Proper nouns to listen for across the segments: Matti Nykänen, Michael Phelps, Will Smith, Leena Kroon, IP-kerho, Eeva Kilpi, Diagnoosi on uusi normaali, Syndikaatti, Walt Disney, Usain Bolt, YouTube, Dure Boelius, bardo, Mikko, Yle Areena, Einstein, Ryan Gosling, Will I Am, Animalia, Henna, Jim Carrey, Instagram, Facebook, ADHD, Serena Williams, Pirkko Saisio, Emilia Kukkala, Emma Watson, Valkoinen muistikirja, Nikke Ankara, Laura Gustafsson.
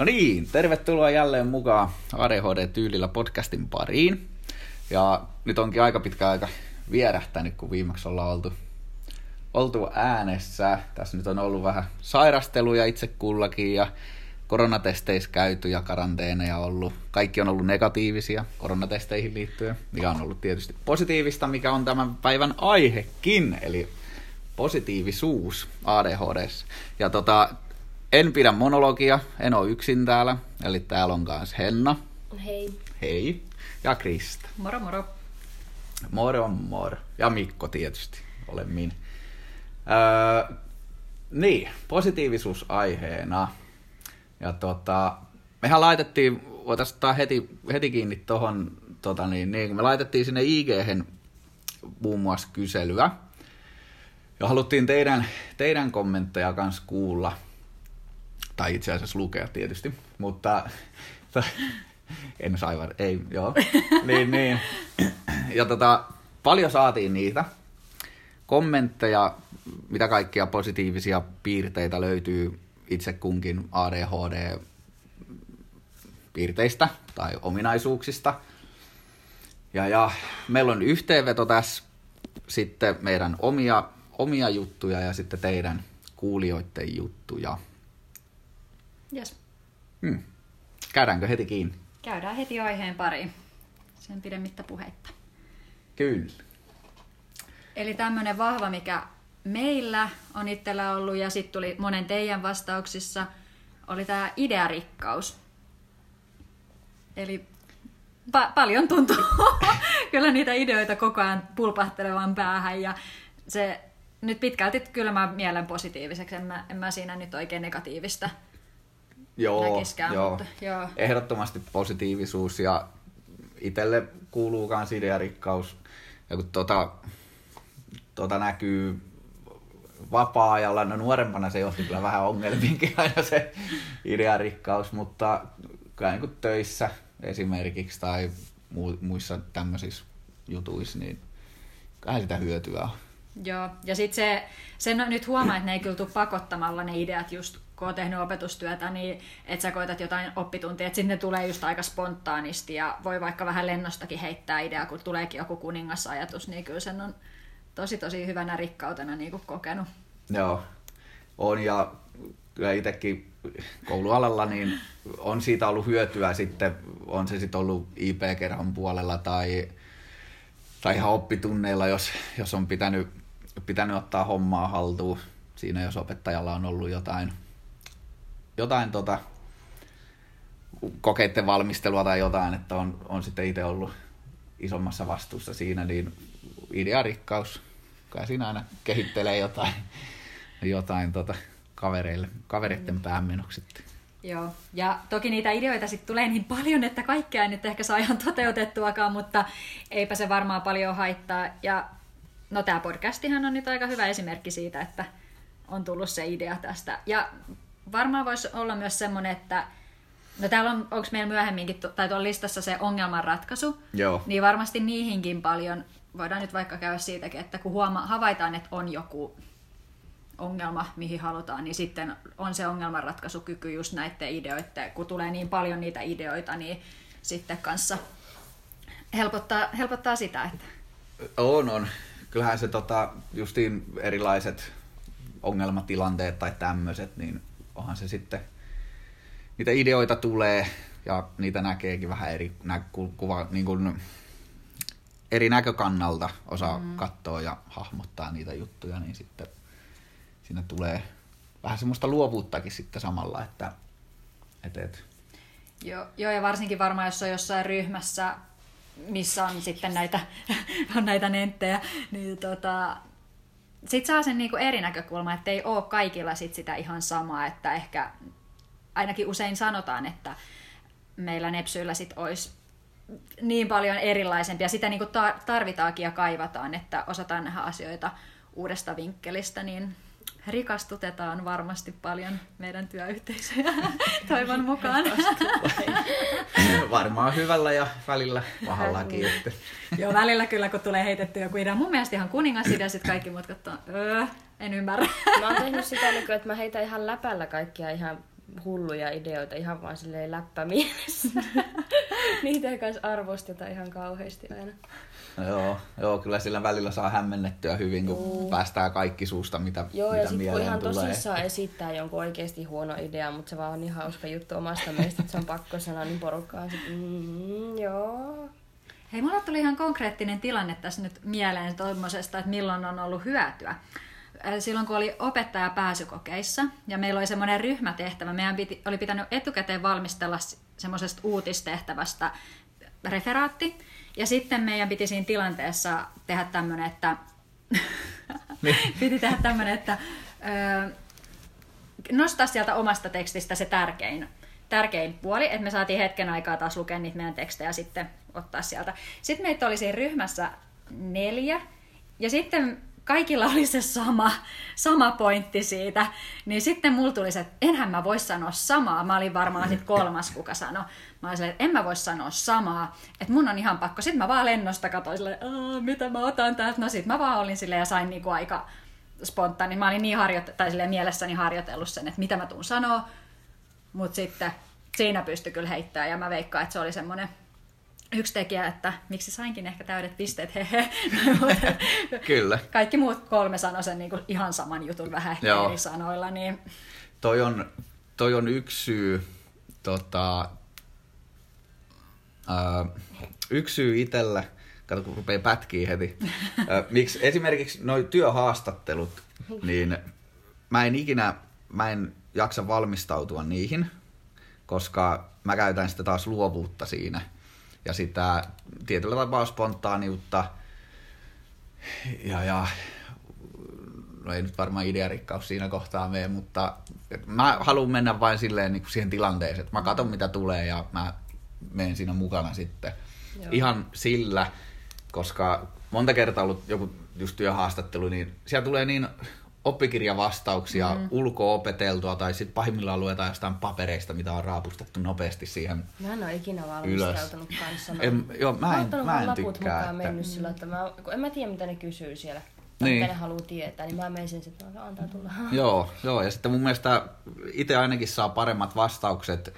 No niin, tervetuloa jälleen mukaan ADHD-tyylillä podcastin pariin. Ja nyt onkin aika pitkä aika vierähtänyt, kun viimeksi ollaan oltu äänessä. Tässä nyt on ollut vähän sairasteluja itse kullakin ja koronatesteissä käyty ja karanteeneja ollut. Kaikki on ollut negatiivisia koronatesteihin liittyen, mikä on ollut tietysti positiivista, mikä on tämän päivän aihekin, eli positiivisuus ADHD:ssä. Ja en pidä monologia, en ole yksin täällä, eli täällä on myös Henna. Hei. Hei. Ja Krista. Moro moro. Moro moro. Ja Mikko tietysti, olen minä. Niin, positiivisuus aiheena. Ja mehän laitettiin, voitaisiin ottaa heti kiinni tuohon, me laitettiin sinne IG-hen muun muassa kyselyä. Ja haluttiin teidän kommentteja kanssa kuulla. Tai itse asiassa lukea tietysti, mutta en saivar, ei, joo. Niin. Ja paljon saatiin niitä kommentteja, mitä kaikkia positiivisia piirteitä löytyy itse kunkin ADHD-piirteistä tai ominaisuuksista. Ja meillä on yhteenveto tässä sitten meidän omia juttuja ja sitten teidän kuulijoiden juttuja. Yes. Käydäänkö heti kiinni? Käydään heti aiheen pariin. Sen pidemmittä puheitta. Kyllä. Eli tämmöinen vahva, mikä meillä on itsellä ollut ja sitten tuli monen teidän vastauksissa, oli tämä idearikkaus. Eli paljon tuntuu kyllä niitä ideoita koko ajan pulpahtelevan päähän ja se nyt pitkälti kyllä mä mielen positiiviseksi, en mä siinä nyt oikein negatiivista. Joo. Mutta, joo. Ehdottomasti positiivisuus ja itselle kuuluu kans idearikkaus. Ja kun tota näkyy vapaa-ajalla, no nuorempana se johti kyllä vähän ongelmiinkin aina se idearikkaus, mutta kyllä niin kuin töissä esimerkiksi tai muissa tämmöisissä jutuissa, niin kyllähän sitä hyötyä on. Joo, ja sitten sen nyt huomaa, että ne ei kyllä tule pakottamalla ne ideat just kun on tehnyt opetustyötä, niin että sä koetat jotain oppituntia, että sitten ne tulee just aika spontaanisti ja voi vaikka vähän lennostakin heittää ideaa, kun tuleekin joku kuningasajatus, niin kyllä sen on tosi hyvänä rikkautena niin kuin kokenut. Joo, on ja kyllä itsekin koulualalla niin on siitä ollut hyötyä sitten, on se sitten ollut IP-kerhon puolella tai ihan oppitunneilla, jos on pitänyt ottaa hommaa haltuun siinä, jos opettajalla on ollut jotain kokeiden valmistelua tai jotain, että on sitten itse ollut isommassa vastuussa siinä, niin idearikkaus, kai siinä aina kehittelee jotain kavereiden päämenoksi. Joo, ja toki niitä ideoita sitten tulee niin paljon, että kaikkea ei nyt ehkä saa ihan toteutettuakaan, mutta eipä se varmaan paljon haittaa. Ja no tämä podcastihan on nyt aika hyvä esimerkki siitä, että on tullut se idea tästä. Ja varmaan voisi olla myös semmoinen, että no täällä on, onko meillä myöhemminkin, tai tuolla listassa se ongelmanratkaisu, joo, niin varmasti niihinkin paljon voidaan nyt vaikka käydä siitäkin, että kun havaitaan, että on joku ongelma, mihin halutaan, niin sitten on se ongelmanratkaisukyky just näiden ideoiden, kun tulee niin paljon niitä ideoita, niin sitten kanssa helpottaa sitä. Että on. Kyllähän se justiin erilaiset ongelmatilanteet tai tämmöiset, niin onhan se sitten, niitä ideoita tulee ja niitä näkeekin vähän eri näkökannalta osaa katsoa ja hahmottaa niitä juttuja, niin sitten siinä tulee vähän semmoista luovuuttakin sitten samalla, että Joo, ja varsinkin varmaan, jos on jossain ryhmässä, missä on sitten näitä nenttejä, niin sitten saa sen niinku eri näkökulma, että ei ole kaikilla sitä ihan samaa, että ehkä ainakin usein sanotaan, että meillä nepsyillä sit olisi niin paljon erilaisempia, sitä niinku tarvitaakin ja kaivataan, että osataan nähdä asioita uudesta vinkkelistä, niin rikastutetaan varmasti paljon meidän työyhteisöjä, toivon mukaan. Varmaan hyvällä ja välillä pahallakin. Joo, välillä kyllä, kun tulee heitetty joku idea. Mun mielestä ihan kuningasidea, sitten kaikki mut katsoo, en ymmärrä. Mä oon tehnyt sitä, että mä heitän ihan läpällä kaikkia ihan hulluja ideoita ihan vaan silleen läppämielessä. Niitä ei kanssa arvosteta ihan kauheasti aina. No joo, kyllä sillä välillä saa hämmennettyä hyvin, kun päästää kaikki suusta, mitä mieleen tulee. Joo, ja sitten voi ihan tosissaan esittää jonkun oikeasti huono idea, mutta se vaan on ihan hauska juttu omasta mielestä, että se on pakko sanoa, niin porukkaa on sitten, joo. Hei, mulla tuli ihan konkreettinen tilanne tässä nyt mieleen tommosesta, että milloin on ollut hyötyä. Silloin kun oli opettaja pääsykokeissa ja meillä oli semmoinen ryhmätehtävä, meidän oli pitänyt etukäteen valmistella semmoisesta uutistehtävästä referaatti. Ja sitten meidän piti siinä tilanteessa tehdä tämmöinen, että nostaa sieltä omasta tekstistä se tärkein puoli, että me saatiin hetken aikaa taas lukea niitä meidän tekstejä ja sitten ottaa sieltä. Sitten meitä oli siinä ryhmässä 4 ja sitten kaikilla oli se sama pointti siitä, niin sitten mulla tuli se, että enhän mä voi sanoa samaa. Mä olin varmaan sit 3, kuka sanoi. Mä olin silleen, että en mä voi sanoa samaa, että mun on ihan pakko. Sitten mä vaan lennosta katsoin silleen, mitä mä otan täältä. No sit mä vaan olin silleen ja sain niinku aika spontaani. Mä olin niin mielessäni harjoitellut sen, että mitä mä tuun sanoa. Mutta sitten siinä pystyi kyllä heittämään ja mä veikkaan, että se oli semmoinen yksi tekijä, että miksi sainkin ehkä täydet pisteet, hehe. Kyllä. Kaikki muut 3 sanoi sen niin kuin ihan saman jutun vähän ehkä eri sanoilla. Niin. Toi on yksi syy, itsellä, kato kun rupeaa pätkiä heti, miksi esimerkiksi noi työhaastattelut, niin mä en jaksa valmistautua niihin, koska mä käytän sitä taas luovuutta siinä. Ja sitä tietyllä tapaa spontaaniutta ja no ei nyt varmaan idearikkaus siinä kohtaa mene, mutta mä haluan mennä vain silleen niin kuin siihen tilanteeseen, että mä katson mitä tulee ja mä menen siinä mukana sitten. Joo. Ihan sillä, koska monta kertaa ollut joku just työhaastattelu, niin siellä tulee niin oppikirjavastauksia ulko-opeteltua tai sitten pahimmillaan luetaan jostain papereista, mitä on raapustettu nopeasti siihen ylös. Mä en ole ikinä valmistautunut kanssa. Mä en tykkää. Että... mennyt sillä, että en mä tiedä, mitä ne kysyy siellä. Niin. Mitä ne haluaa tietää, niin mä menen sen sitten, että antaa tulla. Joo, ja sitten mun mielestä itse ainakin saa paremmat vastaukset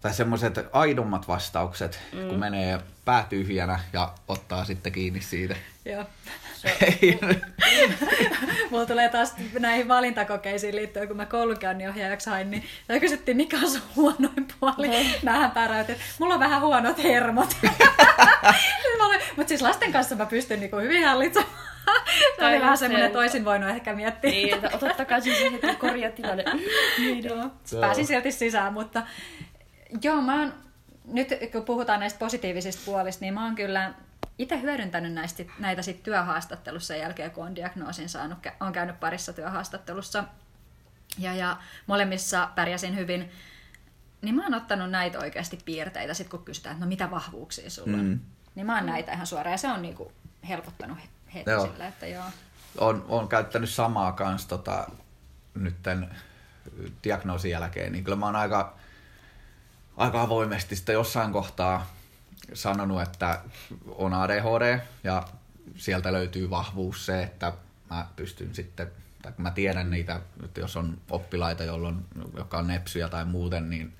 tai semmoiset aidommat vastaukset, kun menee päätyhjänä ja ottaa sitten kiinni siitä. Joo. Mulla tulee taas näihin valintakokeisiin liittyen, kun mä koulunkäynninohjaajaksi hain, niin täällä kysyttiin, mikä on sun huonoin puoli. Mähän päräytin, että mulla on vähän huonot hermot. Mutta siis lasten kanssa mä pystyn niinku hyvin hallitsemaan. Se oli vähän semmoinen, että olisin voinut ehkä miettiä. Niin, että otat takaisin sen hetken korjatilanne. Niin, pääsin silti sisään, mutta... Joo, nyt kun puhutaan näistä positiivisista puolista, niin mä oon kyllä itse hyödyntänyt näitä sit työhaastattelussa sen jälkeen, kun on diagnoosin saanut. Oon käynyt parissa työhaastattelussa ja molemmissa pärjäsin hyvin. Niin mä oon ottanut näitä oikeasti piirteitä, sit kun kysytään, että no mitä vahvuuksia sulla on. Niin mä oon näitä ihan suoraan ja se on niinku helpottanut heti sillä, että joo. Oon käyttänyt samaa kans nytten diagnoosin jälkeen, niin kyllä mä oon aika avoimesti sitä jossain kohtaa sanonut, että on ADHD ja sieltä löytyy vahvuus se, että mä pystyn sitten, tai mä tiedän niitä, että jos on oppilaita, joka on nepsyjä tai muuten, niin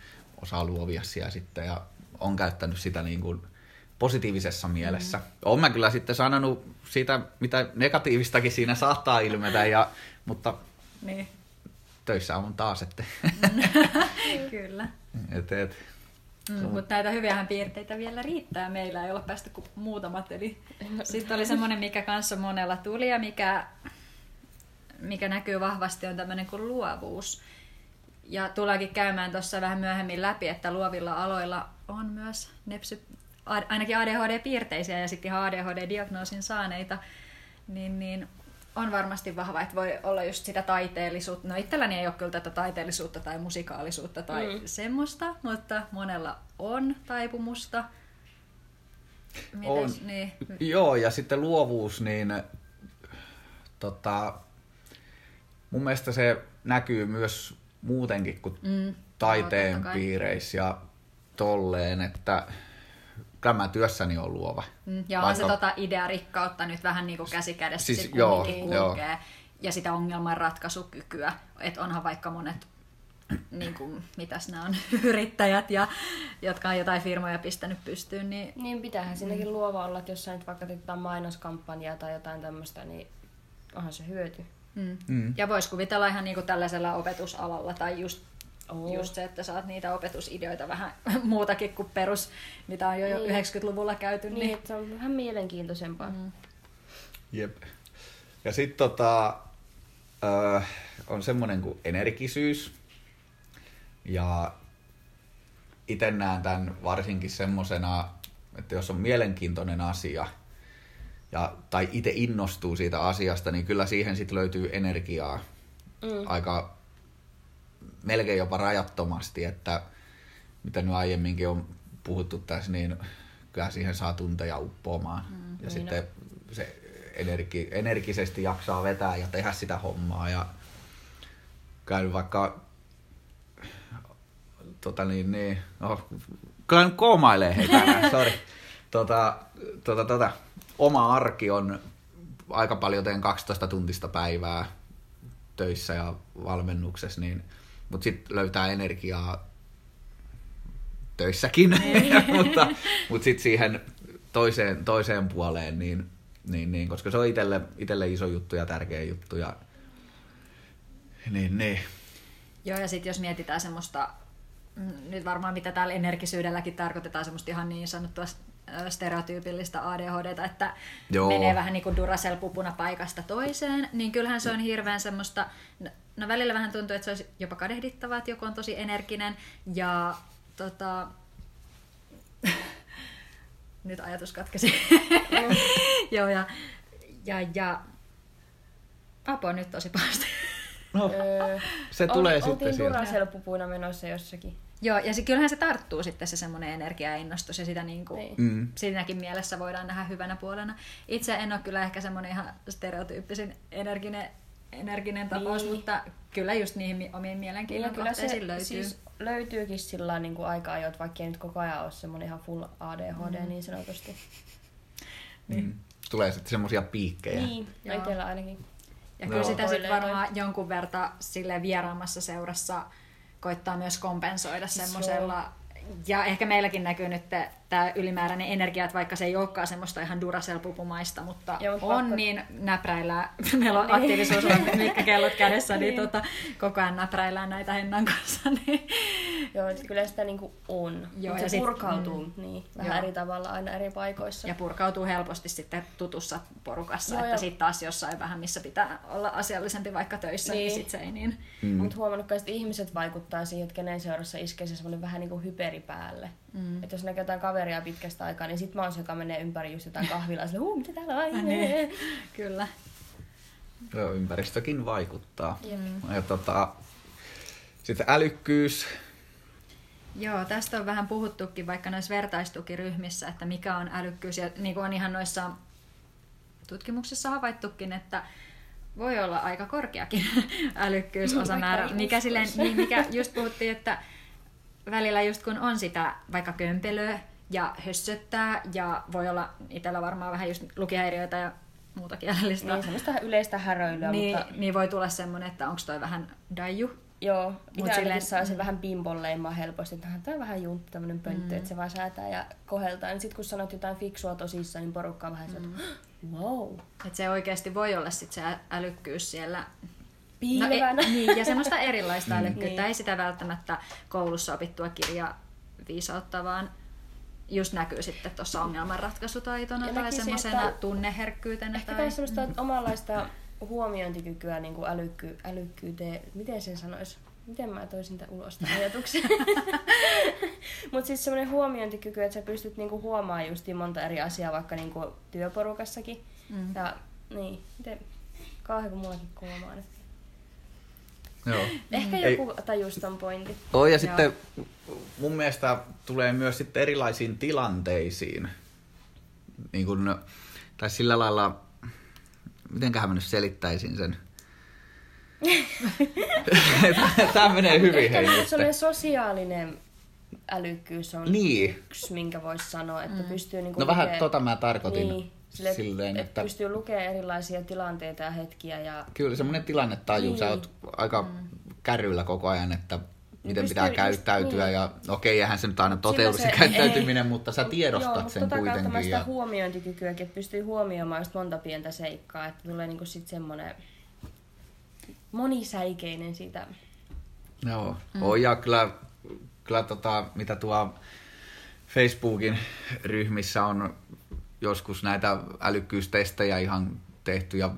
osaa luovia siellä sitten ja on käyttänyt sitä niin kuin positiivisessa mielessä. Oon mä kyllä sitten sanonut siitä, mitä negatiivistakin siinä saattaa ilmetä, mutta niin. Töissä on taas, että... Kyllä. Mutta näitä hyviähän piirteitä vielä riittää. Meillä ei ole päästy kuin muutamat. Eli... Sitten oli semmoinen, mikä kanssa monella tuli ja mikä näkyy vahvasti, on tämmöinen kuin luovuus. Ja tullaankin käymään tuossa vähän myöhemmin läpi, että luovilla aloilla on myös ainakin ADHD-piirteisiä ja sitten ihan ADHD-diagnoosin saaneita. Niin on varmasti vahva, että voi olla just sitä taiteellisuutta. No itselläni ei ole kyllä tätä taiteellisuutta tai musikaalisuutta tai semmoista, mutta monella on taipumusta. Mites, on. Niin? Joo, ja sitten luovuus, niin mun mielestä se näkyy myös muutenkin kuin taiteen piireissä ja tolleen, että kyllä mä työssäni on luova. Ja on se idearikkautta nyt vähän niin kuin käsi kädessä siis, kulkee. Ja sitä ongelmanratkaisukykyä. Että onhan vaikka monet niin kuin, mitäs nämä on yrittäjät, ja, jotka on jotain firmoja pistänyt pystyyn. Niin pitäähän siinäkin luova olla, että jos sä nyt vaikka teetään mainoskampanjaa tai jotain tämmöistä, niin onhan se hyöty. Ja vois kuvitella ihan niin kuin tällaisella opetusalalla tai just se, että saat niitä opetusideoita vähän muutakin kuin perus, mitä on jo 90-luvulla käyty. Niin, se on vähän mielenkiintoisempaa. Jep. Ja sitten on semmoinen kuin energisyys. Ja itse näen tämän varsinkin semmosena, että jos on mielenkiintoinen asia tai itse innostuu siitä asiasta, niin kyllä siihen sitten löytyy energiaa aika melkein jopa rajattomasti, että mitä nyt aiemminkin on puhuttu tässä, niin kyllä siihen saa tunteja uppoamaan. Ja sitten se energisesti jaksaa vetää ja tehdä sitä hommaa. Ja käyn vaikka koomailee heitä. Sori. Oma arki on aika paljon, teen 12 tuntista päivää töissä ja valmennuksessa, niin mut sit löytää energiaa töissäkin. mutta sit siihen toiseen puoleen niin koska se on itselle iso juttu ja tärkeä juttu ja niin. Joo, ja sit jos mietitään semmoista, nyt varmaan mitä täällä energisyydelläkin tarkoitetaan, semmoista ihan niin sanottua stereotyypillistä ADHD:ta, että menee vähän niin kuin Duracell-pupuna paikasta toiseen, niin kyllähän se on hirveän semmoista, no välillä vähän tuntuu, että se olisi jopa kadehdittavaa, että joku on tosi energinen, ja nyt ajatus katkesi. Joo, ja apo nyt tosi pahasti. No, se tulee sitten sieltä. Oltiin Duracell-pupuina menossa jossakin. Joo, ja kyllähän se tarttuu sitten se semmoinen energia ja innostus, ja sitä niin kuin, siinäkin mielessä voidaan nähdä hyvänä puolena. Itse en ole kyllä ehkä semmoinen ihan stereotyyppisin energinen tapaus, mutta kyllä just niihin omiin mielenkiinnon kohteisiin löytyy. Siis löytyykin sillä niin kuin aika ajoin, vaikka ei nyt koko ajan ole semmoinen ihan full ADHD niin sanotusti. Niin. Tulee sitten semmoisia piikkejä. Niin, itsellä ainakin. Ja kyllä sitä sitten varmaan jonkun verran sille vieraamassa seurassa koittaa myös kompensoida semmoisella. Ja ehkä meilläkin näkyy nyt tämä ylimääräinen energia, että vaikka se ei olekaan semmoista ihan Duracell-pupumaista, mutta niin näpräillään. Meillä on aktiivisuus, mitkä kellot kädessä, niin koko ajan näpräillään näitä Hennan kanssa. Niin. Joo, kyllä sitä niin kuin on. Joo, ja se purkautuu vähän eri tavalla aina eri paikoissa. Ja purkautuu helposti sitten tutussa porukassa, että sitten taas jossain vähän, missä pitää olla asiallisempi vaikka töissä, niin sitten se ei niin. Mutta huomannutkaan, että ihmiset vaikuttaa siihen, että kenen seurassa iskee se semmoinen vähän niin kuin hyperi päälle. Että jos näkee jotain kaveria pitkästä aikaa, niin sit mä oon se, joka menee ympäri just jotain kahvilaa, sille, mitä täällä on? Niin. Kyllä. Joo, ympäristökin vaikuttaa. Ja sitten älykkyys. Joo, tästä on vähän puhuttukin vaikka noissa vertaistukiryhmissä, että mikä on älykkyys. Ja niin kuin on ihan noissa tutkimuksissa havaittukin, että voi olla aika korkeakin älykkyysosamäärä. Mikä silleen, mikä just puhuttiin, että välillä just kun on sitä vaikka kömpelöä ja hössöttää ja voi olla itsellä varmaan vähän just lukihäiriöitä ja muuta kielellistä. Niin, semmoista yleistä häröilyä. Niin, mutta niin voi tulla semmoinen, että onko toi vähän daiju. Joo, itse saa sen vähän pimbolleimaan helposti, että tämä on vähän juntti tämmöinen pönttö, että se vaan säätää ja koheltaa. Ja sitten kun sanot jotain fiksua tosissaan, niin porukka on vähän se, että wow. Että se oikeasti voi olla sit se älykkyys siellä piilevänä. No, ja semmoista erilaista älykkyyttä. Ei sitä välttämättä koulussa opittua kirjaviisautta, vaan just näkyy sitten tuossa ongelmanratkaisutaitona tai semmoisena tunneherkkyytenä. Ehkä tai semmoista omanlaista huomiointikykyä niin kuin älykkyyteen. Miten sen sanoisi? Miten mä toisin tämän ulos tämän ajatuksen? Mutta siis semmoinen huomiointikyky, että sä pystyt niin kuin huomaamaan just monta eri asiaa, vaikka niin kuin työporukassakin. Ja niin, miten kauhean kuin mullakin kuomaa nyt. Joo. Ehkä joku tajus ton pointin. Ja sitten mun mielestä tulee myös sitten erilaisiin tilanteisiin. Niin kun, tai sillä lailla, mitenköhän mä nyt selittäisin sen? Tää menee hyvin heille. Ehkä semmoinen sosiaalinen älykkyys on yksi, minkä voisi sanoa, että pystyy niinku vähän mä tarkoitin. Niin. Silleen, että pystyy lukemaan erilaisia tilanteita ja hetkiä. Ja kyllä semmoinen tilannetaju, sä oot aika kärryillä koko ajan, että miten pitää käyttäytyä. Niin. Ja okei, eihän se nyt aina toteudu se käyttäytyminen, mutta sä tiedostat sen mutta kuitenkin. Joo, mutta tota kautta sitä huomiointikykyäkin, että pystyy huomioimaan just monta pientä seikkaa, että tulee niinku sit semmoinen monisäikeinen sitä. Joo, ja kyllä mitä tuo Facebookin ryhmissä on joskus näitä älykkyystestejä ihan tehty ja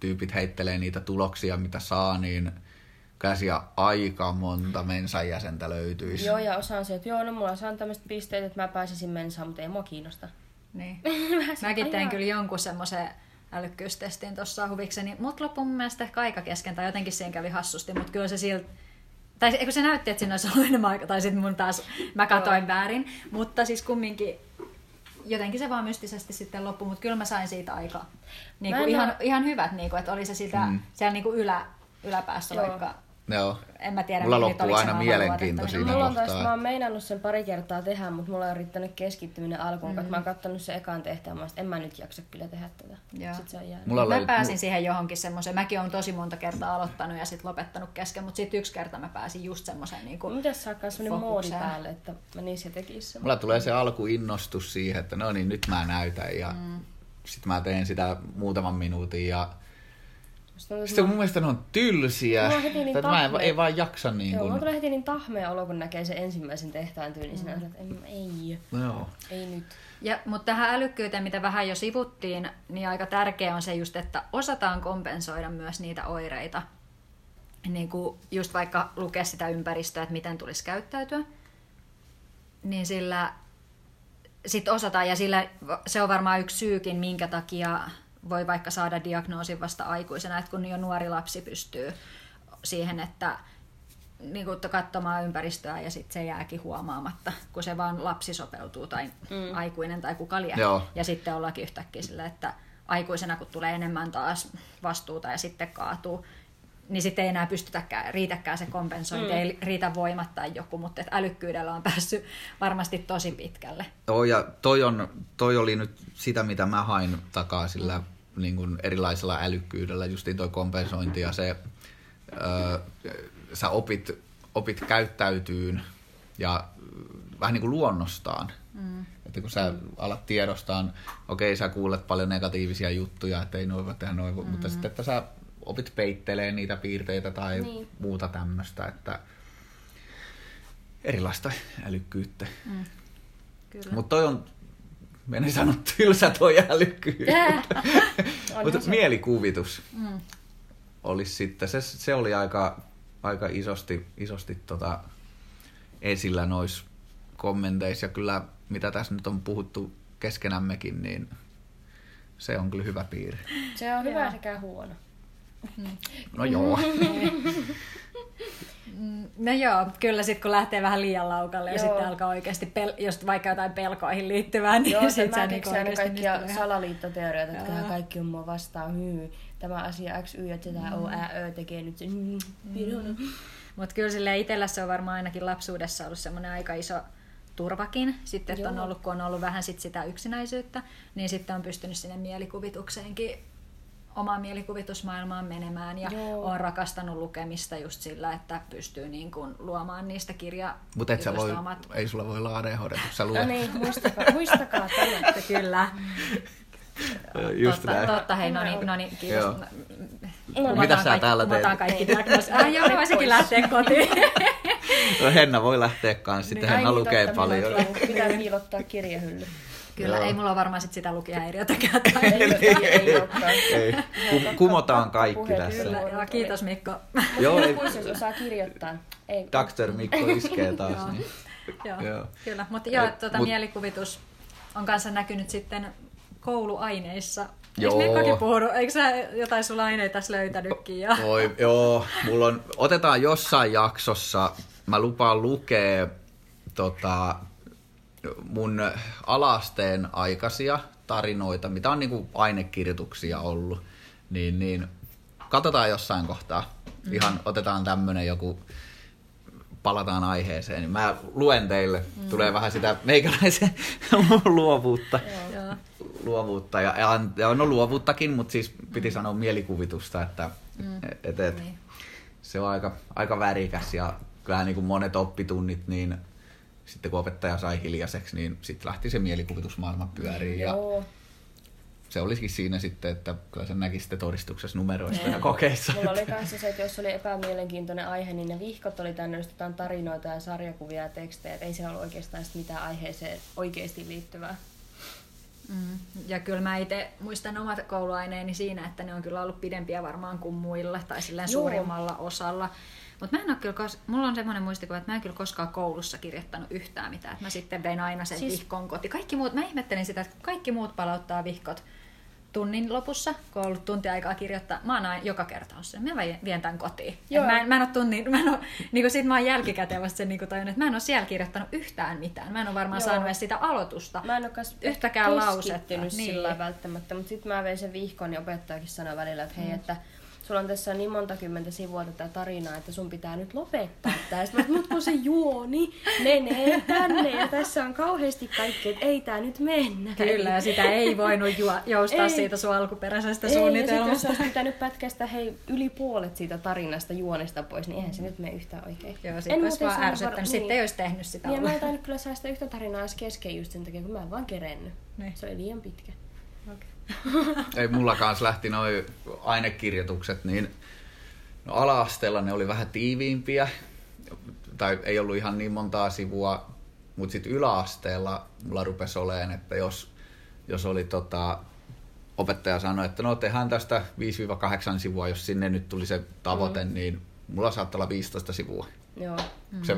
tyypit heittelee niitä tuloksia, mitä saa, niin käsiä aika monta mensan jäsentä löytyisi. Joo, ja osaan se, että joo, no mulla saan tämmöiset pisteet, että mä pääsisin mensaan, mutta ei mua kiinnosta. Niin. Mäkin tein kyllä jonkun semmoisen älykkyystestin tuossa huvikseni. Mut loppuun mun mielestä ehkä aika kesken, tai jotenkin siinä kävi hassusti, mutta kyllä se silti. Tai eikö se näytti, että siinä olisi ollut enemmän aikaa, tai sitten mun taas mä katoin väärin. Mutta siis kumminkin jotenkin se vaan mystisesti sitten loppui, mutta kyllä mä sain siitä aika niinku, ihan hyvät, niinku, että oli se sitä siellä niinku yläpäässä vaikka. Joo. En mä tiedä, mulla loppuu aina mielenkiinto siinä kohtaa. Mä oon meinannut sen pari kertaa tehdä, mutta mulla on riittänyt keskittyminen alkuun, kun mä oon kattonut sen ekan tehtävän, mä en mä nyt jaksa kyllä tehdä tätä. Mä pääsin siihen johonkin semmoiseen, mäkin oon tosi monta kertaa aloittanut ja sit lopettanut kesken, mutta sit yksi kerta mä pääsin just semmoiseen niinku. Mitäs saakkaan semmoinen moodi päälle, että mä niin se tekisin. Mulla tulee se alkuinnostus siihen, että no niin, nyt mä näytän ja sit mä teen sitä muutaman minuutin ja sitten mun mielestä ne on tylsiä, niin mä ei vaan jaksa niin kuin. Joo, mulla tulee heti niin tahmea olo, kun näkee sen ensimmäisen tehtaan tyyli, niin sinä olet, että ei, no, ei nyt. Mutta tähän älykkyyteen, mitä vähän jo sivuttiin, niin aika tärkeä on se just, että osataan kompensoida myös niitä oireita. Niin kuin just vaikka lukea sitä ympäristöä, että miten tulisi käyttäytyä, niin sillä sit osataan, ja sillä se on varmaan yksi syykin, minkä takia voi vaikka saada diagnoosin vasta aikuisena, että kun jo nuori lapsi pystyy siihen, että niin kuin katsomaan ympäristöä ja sitten se jääkin huomaamatta, kun se vaan lapsi sopeutuu tai aikuinen tai kuka liian. Ja sitten ollaankin yhtäkkiä sillä, että aikuisena kun tulee enemmän taas vastuuta ja sitten kaatuu, niin sitten ei enää pystytäkään, riitäkään se kompensointi, ei riitä voimat tai joku, mutta et älykkyydellä on päässyt varmasti tosi pitkälle. Joo, ja toi oli nyt sitä, mitä mä hain takaa sillä niin kuin erilaisella älykkyydellä, justiin toi kompensointi ja se, sä opit käyttäytyyn ja vähän niin kuin luonnostaan. Että kun sä alat tiedostaan, okei, sä kuulet paljon negatiivisia juttuja, että ei noin voi tehdä noin, mutta sitten että sä opit peittelee niitä piirteitä tai muuta tämmöistä, että erilaista älykkyyttä. Mutta toi on, en sano tylsä toi älykkyyttä, mutta mielikuvitus olisi sitten, se oli aika isosti esillä noissa kommenteissa ja kyllä mitä tässä nyt on puhuttu keskenämmekin, niin se on kyllä hyvä piirre. Se on hyvä sekä huono. No joo. No joo, kyllä sit kun lähtee vähän liian laukalle ja sitten alkaa oikeasti, jos vaikka jotain pelkoihin liittyvää, niin joo, sit sä niinku oikeasti kaikkia salaliittoteorioita, jotka kaikki on mua vastaan. Tämä asia X, Y, Z, O, Ä, Ö tekee nyt sen. Mut kyllä silleen itellä se on varmaan ainakin lapsuudessa ollut semmoinen aika iso turvakin. Sitten että on ollut, kun on ollut vähän sit sitä yksinäisyyttä, niin sitten on pystynyt sinne mielikuvitukseenkin omaa mielikuvitusmaailmaan menemään ja on rakastanut lukemista just sillä, että pystyy niin kuin luomaan niistä kirjajutusta omat. Ei sulla voi olla ADHD, kun sä luet. No niin, muistakaa tämän. Kyllä. Just totta, hei, no niin, kiitos. Mitä sä täällä teet? Kuvataan kaikki diagnoosia. Joo, mä voisinkin lähteä kotiin. No, Henna voi lähteä kanssa, sitten Henna lukee paljon. Pitää piilottaa kirjahylly. Kyllä, ei mulla varmaan sit sitä lukihäiriötäkään. Ei. Kumotaan kaikki tässä. Kyllä, kiitos Mikko. Joo, jos osaa kirjoittaa. Dr. Mikko iskee taas. Niin. Joo, kyllä. Mutta mielikuvitus on kanssa näkynyt sitten kouluaineissa. Eikö Mikkokin puhunut? Eikö sä jotain sulla aineita tässä löytänytkin? Joo, mulla on, otetaan jossain jaksossa, mä lupaan lukea mun alasteen aikaisia tarinoita, mitä on niinku ainekirjoituksia ollut, niin katsotaan jossain kohtaa. Ihan otetaan tämmönen joku, palataan aiheeseen, niin mä luen teille. Tulee vähän sitä meikäläisen luovuutta. Ja no luovuuttakin, mutta siis piti sanoa mielikuvitusta, että se on aika värikäs ja kyllähän niin kuin monet oppitunnit, niin sitten kun opettaja sai hiljaiseksi, niin sitten lähti se mielikuvitusmaailma pyöriin. Joo. Ja se olisikin siinä sitten, että kyllä sen näki sitten todistuksessa numeroista ja kokeissa. Mulla oli kanssa se, että jos oli epämielenkiintoinen aihe, niin ne vihkot oli tämmöistä jotain tarinoita ja sarjakuvia ja tekstejä. Ei se ollut oikeastaan mitään aiheeseen oikeasti liittyvää. Mm. Ja kyllä mä itse muistan omat kouluaineeni siinä, että ne on kyllä ollut pidempiä varmaan kuin muilla tai silleen suurimmalla osalla. Mutta mulla on semmoinen muistikuva, että mä en kyllä koskaan koulussa kirjoittanut yhtään mitään. Mä sitten vein aina sen vihkon kotiin. Kaikki muut, mä ihmettelin sitä, että kaikki muut palauttaa vihkot tunnin lopussa, kun on ollut tunti aikaa kirjoittaa. Mä oon aina joka kerta ollut sen, mä vien tämän kotiin. Mä en ole tunnin, niin sit mä oon jälkikäteen vasta sen niin tajunnut, että mä en ole siellä kirjoittanut yhtään mitään. Mä en ole varmaan saanut edes sitä aloitusta. Mä en ole yhtäkään lausetta. Sillä välttämättä, mutta sit mä vein sen vihkon ja opettajakin sanoi välillä, että hei, että sulla on tässä niin monta kymmentä sivua tätä tarinaa, että sun pitää nyt lopettaa tää. Mutta kun se juoni menee tänne ja tässä on kauheasti kaikki, että ei tää nyt mennä. Kyllä, ja sitä ei voinut joustaa siitä sun alkuperäisestä suunnitelmasta. Ja sit jos on pitänyt pätkästä yli puolet siitä tarinasta juonesta pois, niin eihän se nyt mene yhtään oikein. Joo, sit olisi vaan ärsyttänyt. Niin. Sitten ei olisi tehnyt sitä. Ja mä en tainnut kyllä saa sitä yhtä tarinaa edes kesken just sen takia, kun mä en vaan kerennyt. Niin. Se oli liian pitkä. Okay. Ei mulla kanssa lähti noi ainekirjoitukset, niin no ala-asteella ne oli vähän tiiviimpiä, tai ei ollut ihan niin montaa sivua, mutta sitten yläasteella mulla rupesi oleen, että jos oli opettaja sanoi, että no tehdään tästä 5-8 sivua, jos sinne nyt tuli se tavoite, niin mulla saattaa olla 15 sivua. Joo.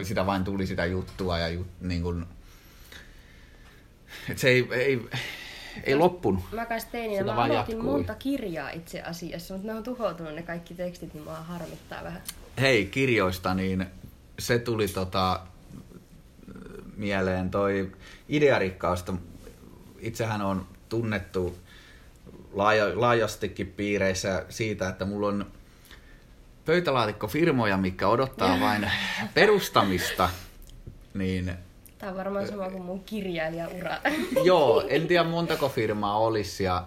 Sitä vain tuli sitä juttua ja niin kun, et se ei loppunut. Mä kanssa tein ja mä aloitin monta kirjaa itse asiassa, mutta ne on tuhoutunut ne kaikki tekstit, niin mä harmittaa vähän. Hei, kirjoista, niin se tuli mieleen toi idearikkausta. Itsehän on tunnettu laajastikin piireissä siitä, että mulla on pöytälaatikkofirmoja, mitkä odottaa vain perustamista, niin... Tämä on varmaan sama kuin mun kirjailijaura. Joo, en tiedä montako firmaa olisi ja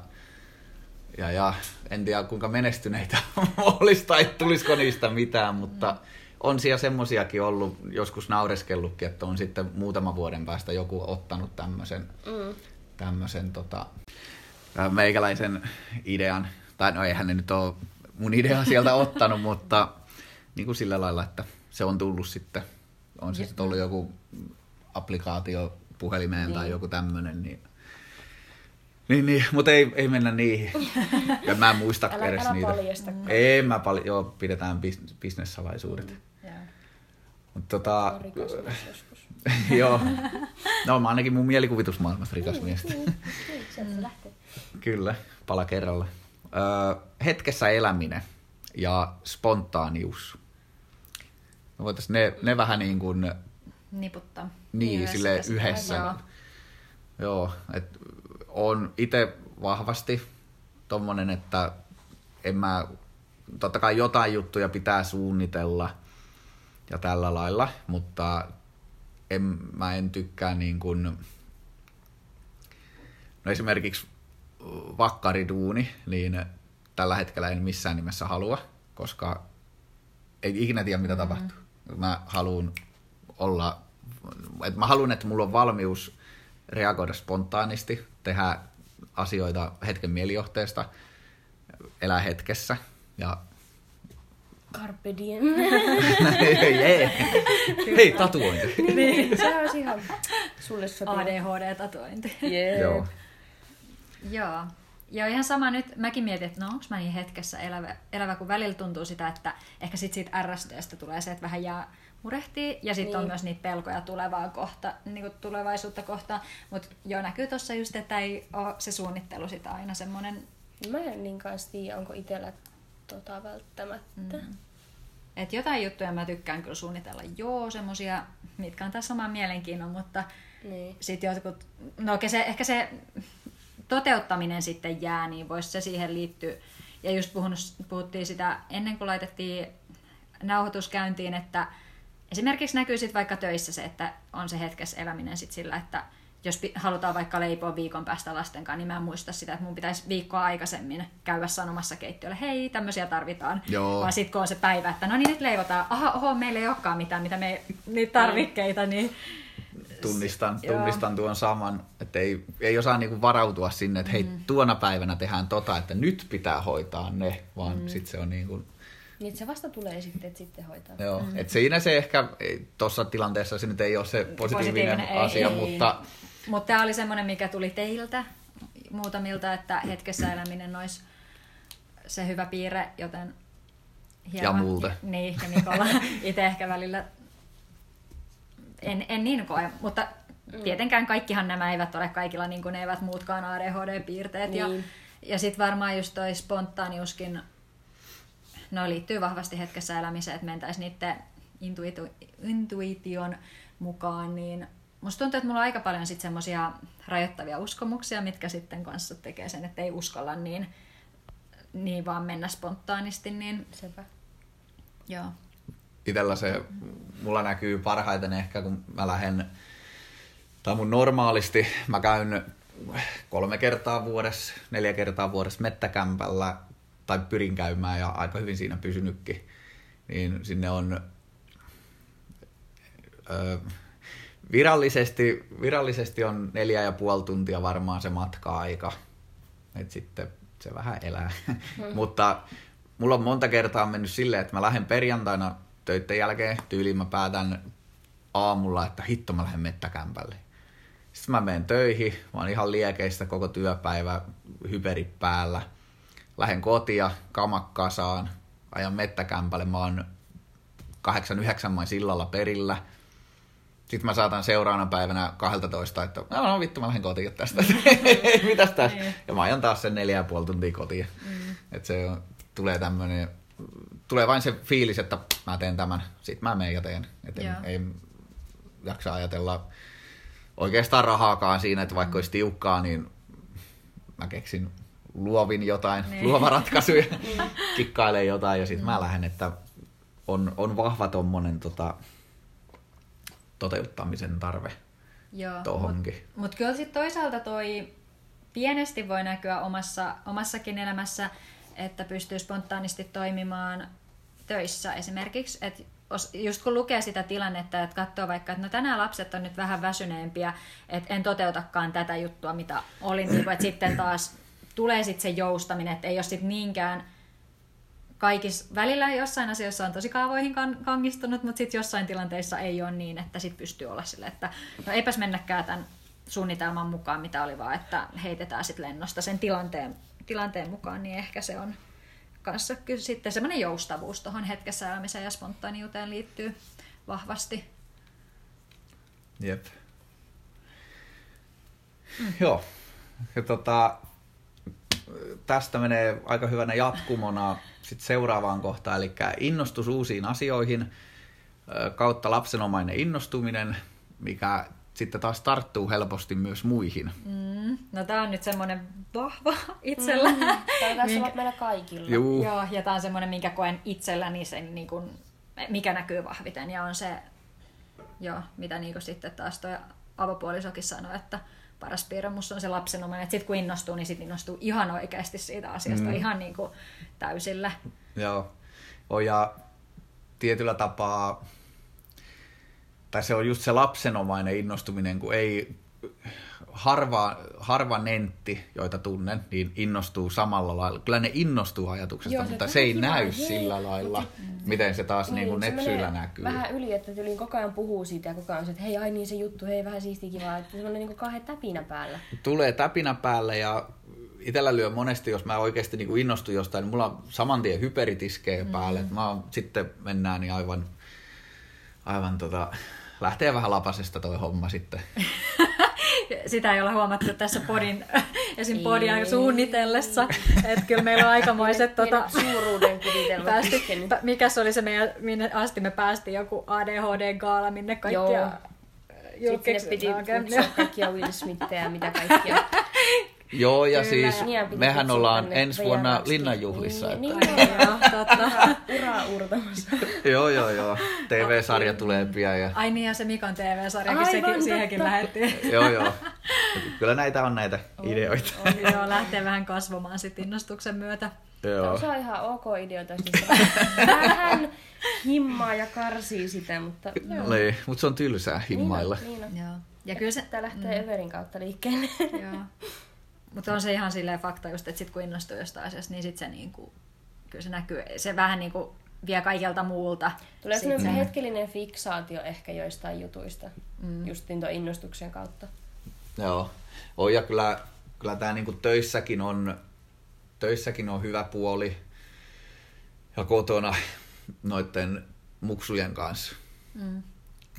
en tiedä kuinka menestyneitä olisi tai tulisiko niistä mitään, mutta on siellä semmosiakin ollut, joskus naureskellutkin, että on sitten muutaman vuoden päästä joku ottanut tämmöisen meikäläisen idean, tai no eihän ne nyt ole mun idean sieltä ottanut, mutta niin kuin sillä lailla, että se on tullut sitten, on se sitten ollut joku applikaatio puhelimeen tai joku tämmönen, niin mutta ei mennä niihin. Ja mä en muista edes niitä. Ei mä pidetään businessalaisuudet. Mutta joo. No mä ainakin mun mielikuvitusmaailmasta rikas mies. Kyllä, pala kerralla. Hetkessä eläminen ja spontaanius. No voitais ne vähän niin kuin niputtaa. Niin, sille yhdessä. Joo, että on itse vahvasti tommonen, että en mä, totta kai jotain juttuja pitää suunnitella ja tällä lailla, mutta mä en tykkää niin kuin, no esimerkiksi vakkariduuni, niin tällä hetkellä en missään nimessä halua, koska ei ikinä tiedä mitä tapahtuu. Mä haluun että mulla on valmius reagoida spontaanisti, tehdä asioita hetken mielijohteesta, elää hetkessä ja... Carpe diem. Hei, tatuointi. Niin, se olisi ihan sulle sopiva. ADHD-tatuointi. Joo. Joo. Ja ihan sama nyt, mäkin mietin, että no onko mä niin hetkessä elävä, kun välillä tuntuu sitä, että ehkä sit siitä RST:stä tulee se, että vähän jää murehtii ja sitten on myös niitä pelkoja tulevaisuutta kohtaan, mutta joo näkyy tuossa just, että ei ole se suunnittelu sitä aina semmoinen. Mä en niin kanssa tiedä, onko itsellä välttämättä. Et jotain juttuja mä tykkään kyllä suunnitella, semmosia, mitkä on tässä oman mielenkiinnon, mutta sitten jotkut, ehkä se toteuttaminen sitten jää, niin voisi se siihen liittyä. Ja just puhuttiin sitä ennen kuin laitettiin nauhoituskäyntiin, että esimerkiksi näkyy sit vaikka töissä se, että on se hetkessä eläminen sit sillä, että jos halutaan vaikka leipoa viikon päästä lastenkaan, niin mä en muista sitä, että mun pitäisi viikkoa aikaisemmin käydä sanomassa keittiölle, hei, tämmöisiä tarvitaan. Joo. Vaan sit kun on se päivä, että no niin, nyt leivotaan. Aha, oho, meillä ei olekaan mitään, mitä me niitä tarvikkeita, niin... Tunnistan tuon saman, että ei osaa niinku varautua sinne, että hei, tuona päivänä tehdään tota, että nyt pitää hoitaa ne, vaan sitten se on niinku... Niin, se vasta tulee sitten, että sitten hoitaa. Joo, että siinä se ehkä, tuossa tilanteessa se nyt ei ole se positiivinen asia, mutta... Mutta tämä oli semmoinen, mikä tuli teiltä muutamilta, että hetkessä eläminen olisi se hyvä piirre, joten... Hieman, ja multa. Niin, ja Mikolla itse ehkä välillä... En niin koe, mutta tietenkään kaikkihan nämä eivät ole kaikilla, niin kuin ne eivät muutkaan ADHD-piirteet. Niin. Ja sitten varmaan just toi spontaaniuskin, no liittyy vahvasti hetkessä elämiseen, että mentäisiin niiden intuition mukaan. Niin musta tuntuu, että mulla on aika paljon sit semmosia rajoittavia uskomuksia, mitkä sitten kanssa tekee sen, että ei uskalla niin vaan mennä spontaanisti. Niin... Sepä. Joo. Itellä se, mulla näkyy parhaiten ehkä, kun mä lähden, tai mun normaalisti, mä käyn 3 kertaa vuodessa, 4 kertaa vuodessa mettäkämpällä, tai pyrin käymään ja aika hyvin siinä pysynytkin, niin sinne on virallisesti on 4,5 tuntia varmaan se matka-aika, et sitten se vähän elää, mutta mulla on monta kertaa mennyt silleen, että mä lähden perjantaina töiden jälkeen tyyliin mä päätän aamulla, että hitto mä lähden mettäkämpälle. Sitten mä menen töihin, mä oon ihan liekeistä koko työpäivä, hyperi päällä. Lähden kotia, kamakasaan, ajan mettäkämpälle, mä oon 8-9 main sillalla perillä. Sitten mä saatan seuraavana päivänä 12, että no vittu mä lähden kotiin tästä, mitäs tästä? Ja mä ajan taas sen 4,5 tuntia kotiin. Että se tulee tämmönen... Tulee vain se fiilis, että mä teen tämän, sit mä menen ja teen. Et ei jaksa ajatella oikeastaan rahaakaan siinä, että vaikka olisi tiukkaa, niin mä keksin luovin jotain, luovaratkaisuja, kikkailen jotain ja sit mä lähden, että on vahva tommonen toteuttamisen tarve tohonkin. Mut kyllä sit toisaalta toi pienesti voi näkyä omassakin elämässä, että pystyy spontaanisti toimimaan töissä esimerkiksi. Et just kun lukee sitä tilannetta, että katsoo vaikka, että no tänään lapset on nyt vähän väsyneempiä, että en toteutakaan tätä juttua, mitä olin. Että sitten taas tulee sit se joustaminen, että ei ole sit niinkään kaikissa välillä jossain asioissa on tosi kaavoihin kangistunut, mutta sitten jossain tilanteissa ei ole niin, että sit pystyy olla silleen, että no eipäs mennäkään tämän suunnitelman mukaan, mitä oli vaan, että heitetään sit lennosta sen tilanteen mukaan, niin ehkä se on kanssa kyllä sitten semmoinen joustavuus tuohon hetkessä elämiseen ja spontaaniuteen liittyy vahvasti. Jep. Joo. Ja tästä menee aika hyvänä jatkumona sit seuraavaan kohtaan, eli innostus uusiin asioihin kautta lapsenomainen innostuminen, mikä sitten taas tarttuu helposti myös muihin. No tää on nyt semmoinen vahva itsellä. Tää taisi olla meillä kaikilla. Joo, ja tää on semmoinen, minkä koen itselläni sen, niin kun, mikä näkyy vahviten. Ja on se, mitä niin kun sitten taas toi avopuolisokin sanoi, että paras piirre musta on se lapsenomainen. Että sit kun innostuu, niin sit innostuu ihan oikeasti siitä asiasta. Ihan niin kun täysillä. Joo. Ja tietyllä tapaa... Tai se on just se lapsenomainen innostuminen, kun ei harva nentti, joita tunnen, niin innostuu samalla lailla. Kyllä ne innostuu ajatuksesta, mutta se ei näy sillä lailla, miten se taas niin nepsyillä näkyy. Vähän yli, että tyliin koko ajan puhuu siitä ja koko ajan että hei, ai niin se juttu, hei vähän siistiä kivaa. Että semmoinen niin kahden täpinä päällä. Tulee täpinä päälle ja itellä lyö monesti, jos mä oikeasti niin innostun jostain, niin mulla saman tien hyperitiskee päälle. Mä sitten mennään niin aivan lähtee vähän lapasesta toi homma sitten. Sitä ei ole huomattu tässä podia suunnitellessa. Että kyllä meillä on aikamoiset... suuruuden kuvitelmat. Mikäs oli se meidän, minne asti me päästiin joku ADHD-gaala, minne kaikkia... Joo. Sitten piti kutsua kaikkia Will Smithejä, mitä kaikkia... Joo, ja kyllä, siis mehän ollaan ensi vuonna Linnanjuhlissa. Uraa uurtamassa. Joo. TV-sarja tulee pian. Ja... Ai niin, ja se Mikon TV-sarjakin, siihenkin lähdettiin. Joo. Kyllä näitä on näitä ideoita. Joo, lähtee vähän kasvamaan sit innostuksen myötä. Joo. Se on ihan ok ideoita. Vähän himmaa ja karsii sitä, mutta... Niin, mutta se on tylsää himmailla. Joo. Ja kyllä se... Tämä lähtee Everin kautta liikkeelle. Joo. Mutta on se ihan silleen fakta just, että sit kun innostuu jostain asiasta, niin sit se niinku, kyllä se näkyy, se vähän niinku vie kaikelta muulta. Tulee semmoinen hetkellinen fiksaatio ehkä joistain jutuista, justin tuon innostuksen kautta. Joo, ja kyllä tää niinku töissäkin on hyvä puoli ja kotona noitten muksujen kanssa. Mm.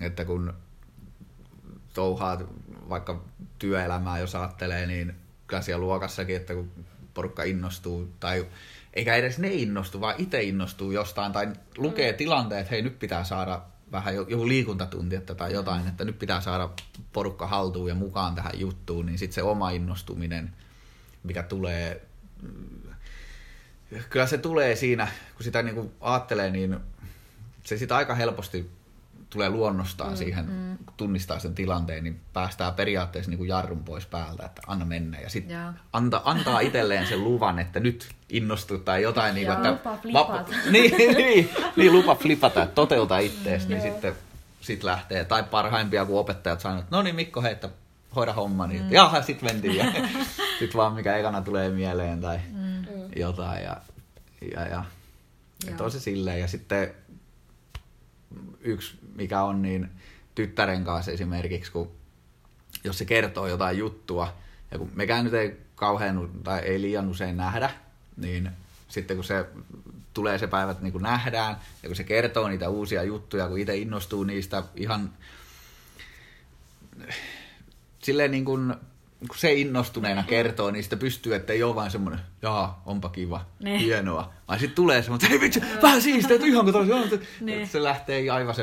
Että kun touhaa vaikka työelämää jos ajattelee, niin kyllä siellä luokassakin, että kun porukka innostuu, tai eikä edes ne innostu, vaan itse innostuu jostain, tai lukee tilanteet, että hei, nyt pitää saada vähän joku liikuntatunti tai jotain, että nyt pitää saada porukka haltuun ja mukaan tähän juttuun, niin sitten se oma innostuminen, mikä tulee, kyllä se tulee siinä, kun sitä niin kuin ajattelee, niin se sitten aika helposti tulee luonnostaan siihen, tunnistaa sen tilanteen, niin päästään periaatteessa niin kuin jarrun pois päältä, että anna mennä. Ja sitten antaa itselleen sen luvan, että nyt innostuu tai jotain. Niin kuin, lupa flipata. Niin, lupa flipata, että toteuta ittees, niin sitten lähtee. Tai parhaimpia, kun opettajat sanoo, että no niin Mikko, hei, hoida homma. Niin, jaha, sitten mentiin. Ja sitten vaan mikä ekana tulee mieleen tai jotain. Ja. Että on se silleen. Ja sitten... Yksi, mikä on niin tyttären kanssa esimerkiksi, kun jos se kertoo jotain juttua, ja kun mekään nyt ei kauhean tai ei liian usein nähdä, niin sitten kun se tulee se päivä, että niin kun nähdään, ja kun se kertoo niitä uusia juttuja, kun itse innostuu niistä ihan silleen niin kun se innostuneena kertoo, niin sitä pystyy, että ei ole vain semmoinen, jaa, onpa kiva, hienoa. Vai sitten tulee semmoinen, hei vitsi, vähän siistiä, että ihan kun se lähtee aivan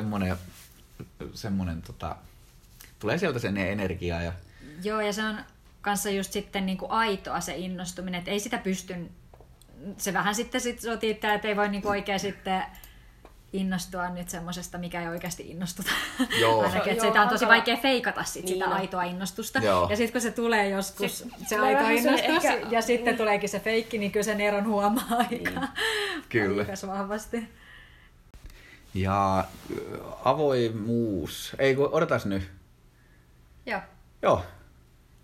semmoinen tulee sieltä sen energiaa. Ja... Joo, ja se on kanssa just sitten niinku aitoa se innostuminen, että ei sitä pysty, se vähän sitten sotii, että ei voi niinku oikein sitten... innostua nyt semmoisesta, mikä ei oikeasti innostuta. Ainakin, että sitä on tosi vaikea feikata sitä aitoa innostusta. Joo. Ja sitten kun se tulee joskus, se aito innostus, ja sitten tuleekin se feikki, niin kyllä sen eron huomaa aika vahvasti. Ja avoimuus. Ei, odotas nyt. Joo.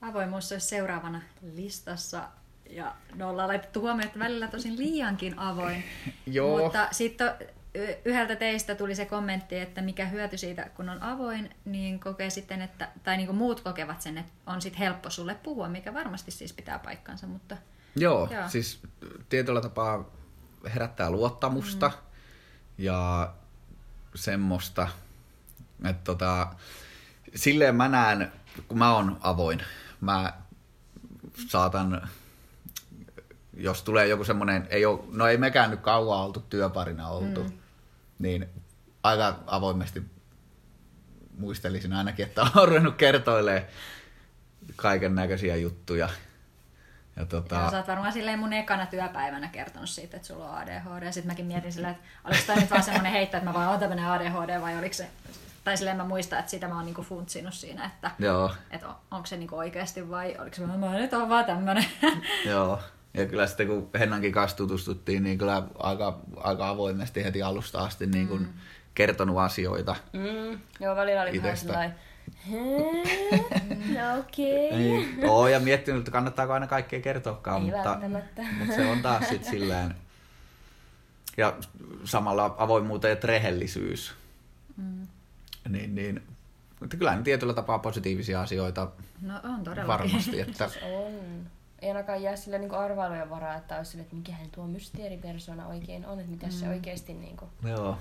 Avoimuus olisi seuraavana listassa. Ja me ollaan laitettu huomioon, että välillä tosin liiankin avoin. Joo. Mutta sitten yhdeltä teistä tuli se kommentti, että mikä hyöty siitä, kun on avoin, niin kokee sitten, että, tai niin kuin muut kokevat sen, että on sitten helppo sulle puhua, mikä varmasti siis pitää paikkansa. Mutta, joo, siis tietyllä tapaa herättää luottamusta ja semmoista, että silleen mä näen, kun mä oon avoin, mä saatan... Jos tulee joku semmoinen, ei mekään nyt kauan oltu, työparina oltu, niin aika avoimesti muistelisin ainakin, että on ruvennut kertoilemaan kaiken näköisiä juttuja. Ja sä oot varmaan silleen mun ekana työpäivänä kertonut siitä, että sulla on ADHD. Ja sit mäkin mietin silleen, että oliko toi nyt vaan semmoinen heitto, että mä vaan oon tämmönen ADHD vai oliko se... Tai silleen mä muistan, että sitä mä oon niinku funtsinut siinä, että onko se niinku oikeasti vai oliko se mä nyt oon vaan tämmönen. Joo. Ja kyllä sitten kun Hennankin kanssa tutustuttiin, niin kyllä aika avoimesti heti alusta asti niin kuin kertonut asioita. Joo, välillä oli vähän sellainen, okei. Joo, ja miettinyt, että kannattaako aina kaikkea kertoakaan, mutta se on taas sitten silleen. Ja samalla avoimuuteen ja rehellisyys. Niin. Mutta kyllä ne tietyllä tapaa positiivisia asioita on todellakin. Varmasti. Että... on. Ei ainakaan jää sille niinku arvailujen varaa, että olisi sille, että mikähän tuo mysteeripersona oikein on, että mitä se oikeasti... Niinku... Joo.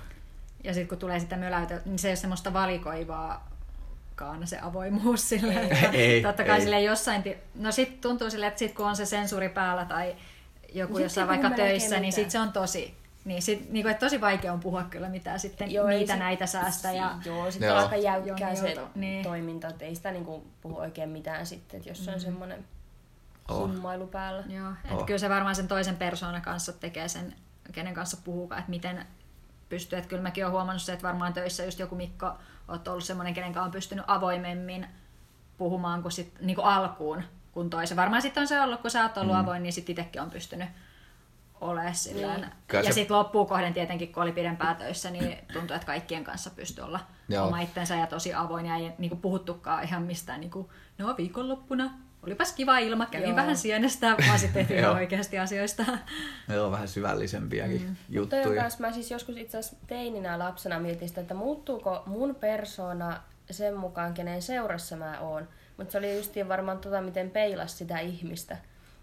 Ja sitten kun tulee sitä möläytöä, niin se ei ole semmoista valikoivaakaan se avoimuus sille. Ei, totta kai sille jossain... No sitten tuntuu sille, että sit kun on se sensuuri päällä tai joku jossain vaikka töissä, niin sitten se on tosi... Niin sit, niinku, että tosi vaikea on puhua kyllä mitään sitten näitä säästä. Ja... Joo, sitten on aika jäykkää se toiminta, että ei sitä niinku puhu oikein mitään sitten, että jos se on semmoinen... summailu päällä. Joo. Et kyllä se varmaan sen toisen persoonan kanssa tekee sen, kenen kanssa puhukaan, että miten pystyy. Et kyllä mäkin olen huomannut se, että varmaan töissä just joku Mikko, olet ollut semmoinen, kenen kanssa on pystynyt avoimemmin puhumaan kuin sit, niin kuin alkuun kuin toisen. Varmaan sitten on se ollut, kun sä oot ollut avoin, niin sitten itsekin on pystynyt olemaan sillään. Ja se... sitten loppuun kohden tietenkin, kun oli pidempään töissä, niin tuntuu, että kaikkien kanssa pystyy olla oma itsensä ja tosi avoin. Ja ei niin puhuttukaan ihan mistään, niin kuin, no viikonloppuna olipas kiva ilma, kävin vähän sienestää, vaan sitten tehtiin oikeasti asioista. Meillä on vähän syvällisempiäkin juttuja. Mutta kanssa mä siis joskus itse asiassa teininä lapsena mietin sitä, että muuttuuko mun persoona sen mukaan, kenen seurassa mä oon. Mutta se oli justiin varmaan miten peilasi sitä ihmistä.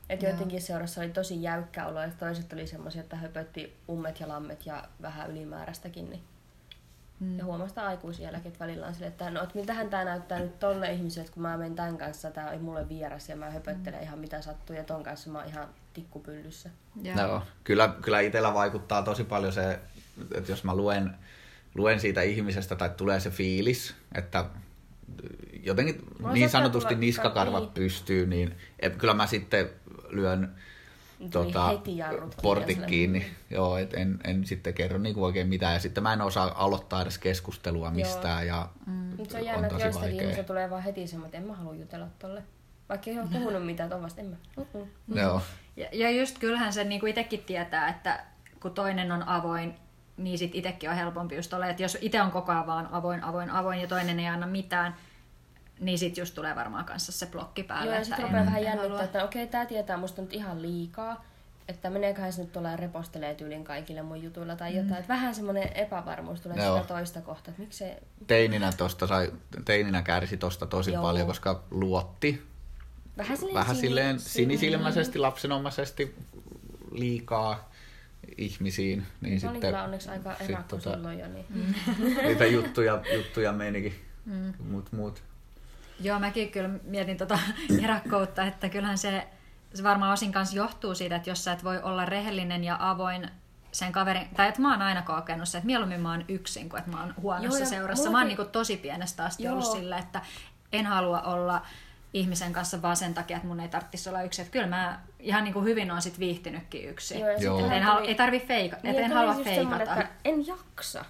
Että jotenkin seurassa oli tosi jäykkä olo, että toiset oli semmoisia, että höpötti ummet ja lammet ja vähän ylimääräistäkin. Niin. Ja huomasi sitä aikuisielläkin, että välillä on silleen, että no, et miltähän tämä näyttää nyt tolle ihmiselle, kun mä menen tämän kanssa, tämä ei mulle vieras ja mä höpöttelen ihan mitä sattuu ja ton kanssa mä oon ihan tikkupyllyssä. No, kyllä itsellä vaikuttaa tosi paljon se, että jos mä luen siitä ihmisestä tai tulee se fiilis, että jotenkin niin sanotusti niskakarvat pystyy, niin kyllä mä sitten lyön portit kiinni. Joo, et en sitten kerro niinku oikein mitään. Ja sitten mä en osaa aloittaa edes keskustelua mistään. Ja se on jännä, että joistakin ihmisiä tulee vaan heti semmoinen, että en mä halua jutella tolle. Vaikka ei ole puhunut mitään, on vasta en mä. Ja just kyllähän sen niinku itsekin tietää, että kun toinen on avoin, niin sit itsekin on helpompi just olla. Että jos itse on koko ajan vaan avoin ja toinen ei anna mitään, niin sit just tulee varmaan kanssa se blokki päälle. Joo, ja sit rupeaa vähän jännittää, että okei, tää tietää musta nyt ihan liikaa, että meneeköhän se nyt tuolla repostelee tyylin kaikille mun jutuilla tai jotain. Että vähän semmonen epävarmuus tulee sitä toista kohtaa. Teininä kärsi tosta tosi paljon, koska luotti vähän silleen sinisilmäisesti, lapsenomaisesti liikaa ihmisiin. Niin mä olin kyllä onneksi aika erakko silloin jo. Niitä juttuja menikin. Mut. Joo, mäkin kyllä mietin erakkoutta, että kyllähän se varmaan osin kanssa johtuu siitä, että jos sä et voi olla rehellinen ja avoin sen kaverin, tai että mä oon aina kokenut se, että mieluummin mä oon yksin, kuin että mä oon huonossa seurassa. Mä oon niinku tosi pienestä asti ollut sillä, että en halua olla ihmisen kanssa vaan sen takia, että mun ei tarvitsisi olla yksin. Että kyllä mä ihan niin kuin hyvin oon sit viihtynytkin yksin. Ei tarvi feikata. En halua feikata. En jaksa.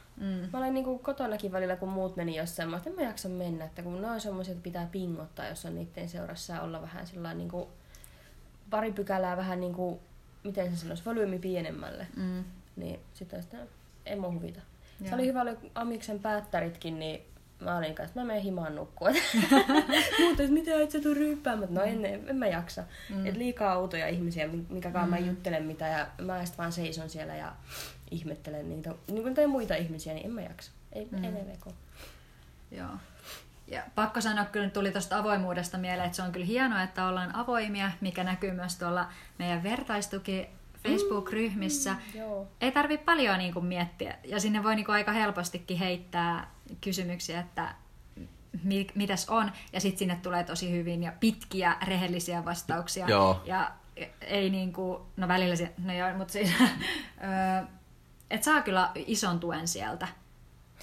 Mä olen niin kuin kotonakin välillä, kun muut meni jossain, että en mä jaksa mennä. Että kun ne on semmoisia, että pitää pingottaa, jos on niiden seurassa ja olla vähän sellainen niin kuin pari pykälää vähän niin kuin, miten se sanoisi, volyymi pienemmälle. Niin sitä en mua huvita. Se oli hyvä, oli amiksen päättäritkin, niin mä olin kanssa, että mä menen himaan nukkua. Mutta mitä et sä tuu ryyppäämät? No en mä jaksa. Et liikaa outoja ihmisiä, mikäkään mä juttelen mitä. Ja mä sit vaan seison siellä ja ihmettelen niitä. Niin kuin tein muita ihmisiä, niin en mä jaksa. En. Joo. Ja pakko sanoa, kyllä tuli tuosta avoimuudesta mieleen, että se on kyllä hienoa, että ollaan avoimia, mikä näkyy myös tuolla meidän vertaistuki Facebook-ryhmissä. Ei tarvitse paljon niinku miettiä. Ja sinne voi niinku aika helpostikin heittää kysymyksiä, että mitäs on. Ja sitten sinne tulee tosi hyvin ja pitkiä, rehellisiä vastauksia. Ja ei niinku, no välillä se, no joo, mutta siis, että saa kyllä ison tuen sieltä.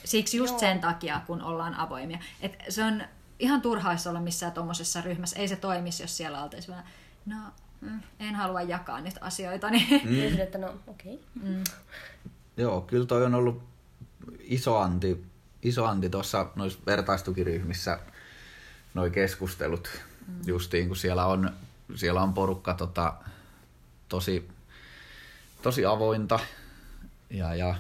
Siksi just sen takia, kun ollaan avoimia. Et se on ihan turhaista olla missään tuommoisessa ryhmässä. Ei se toimisi, jos siellä oltaisi vähän, no en halua jakaa nyt asioita. Niin että no okei. Joo, kyllä toi on ollut iso anti tuossa noissa vertaistukiryhmissä noi keskustelut. Justiin kun siellä on porukka tosi avointa ja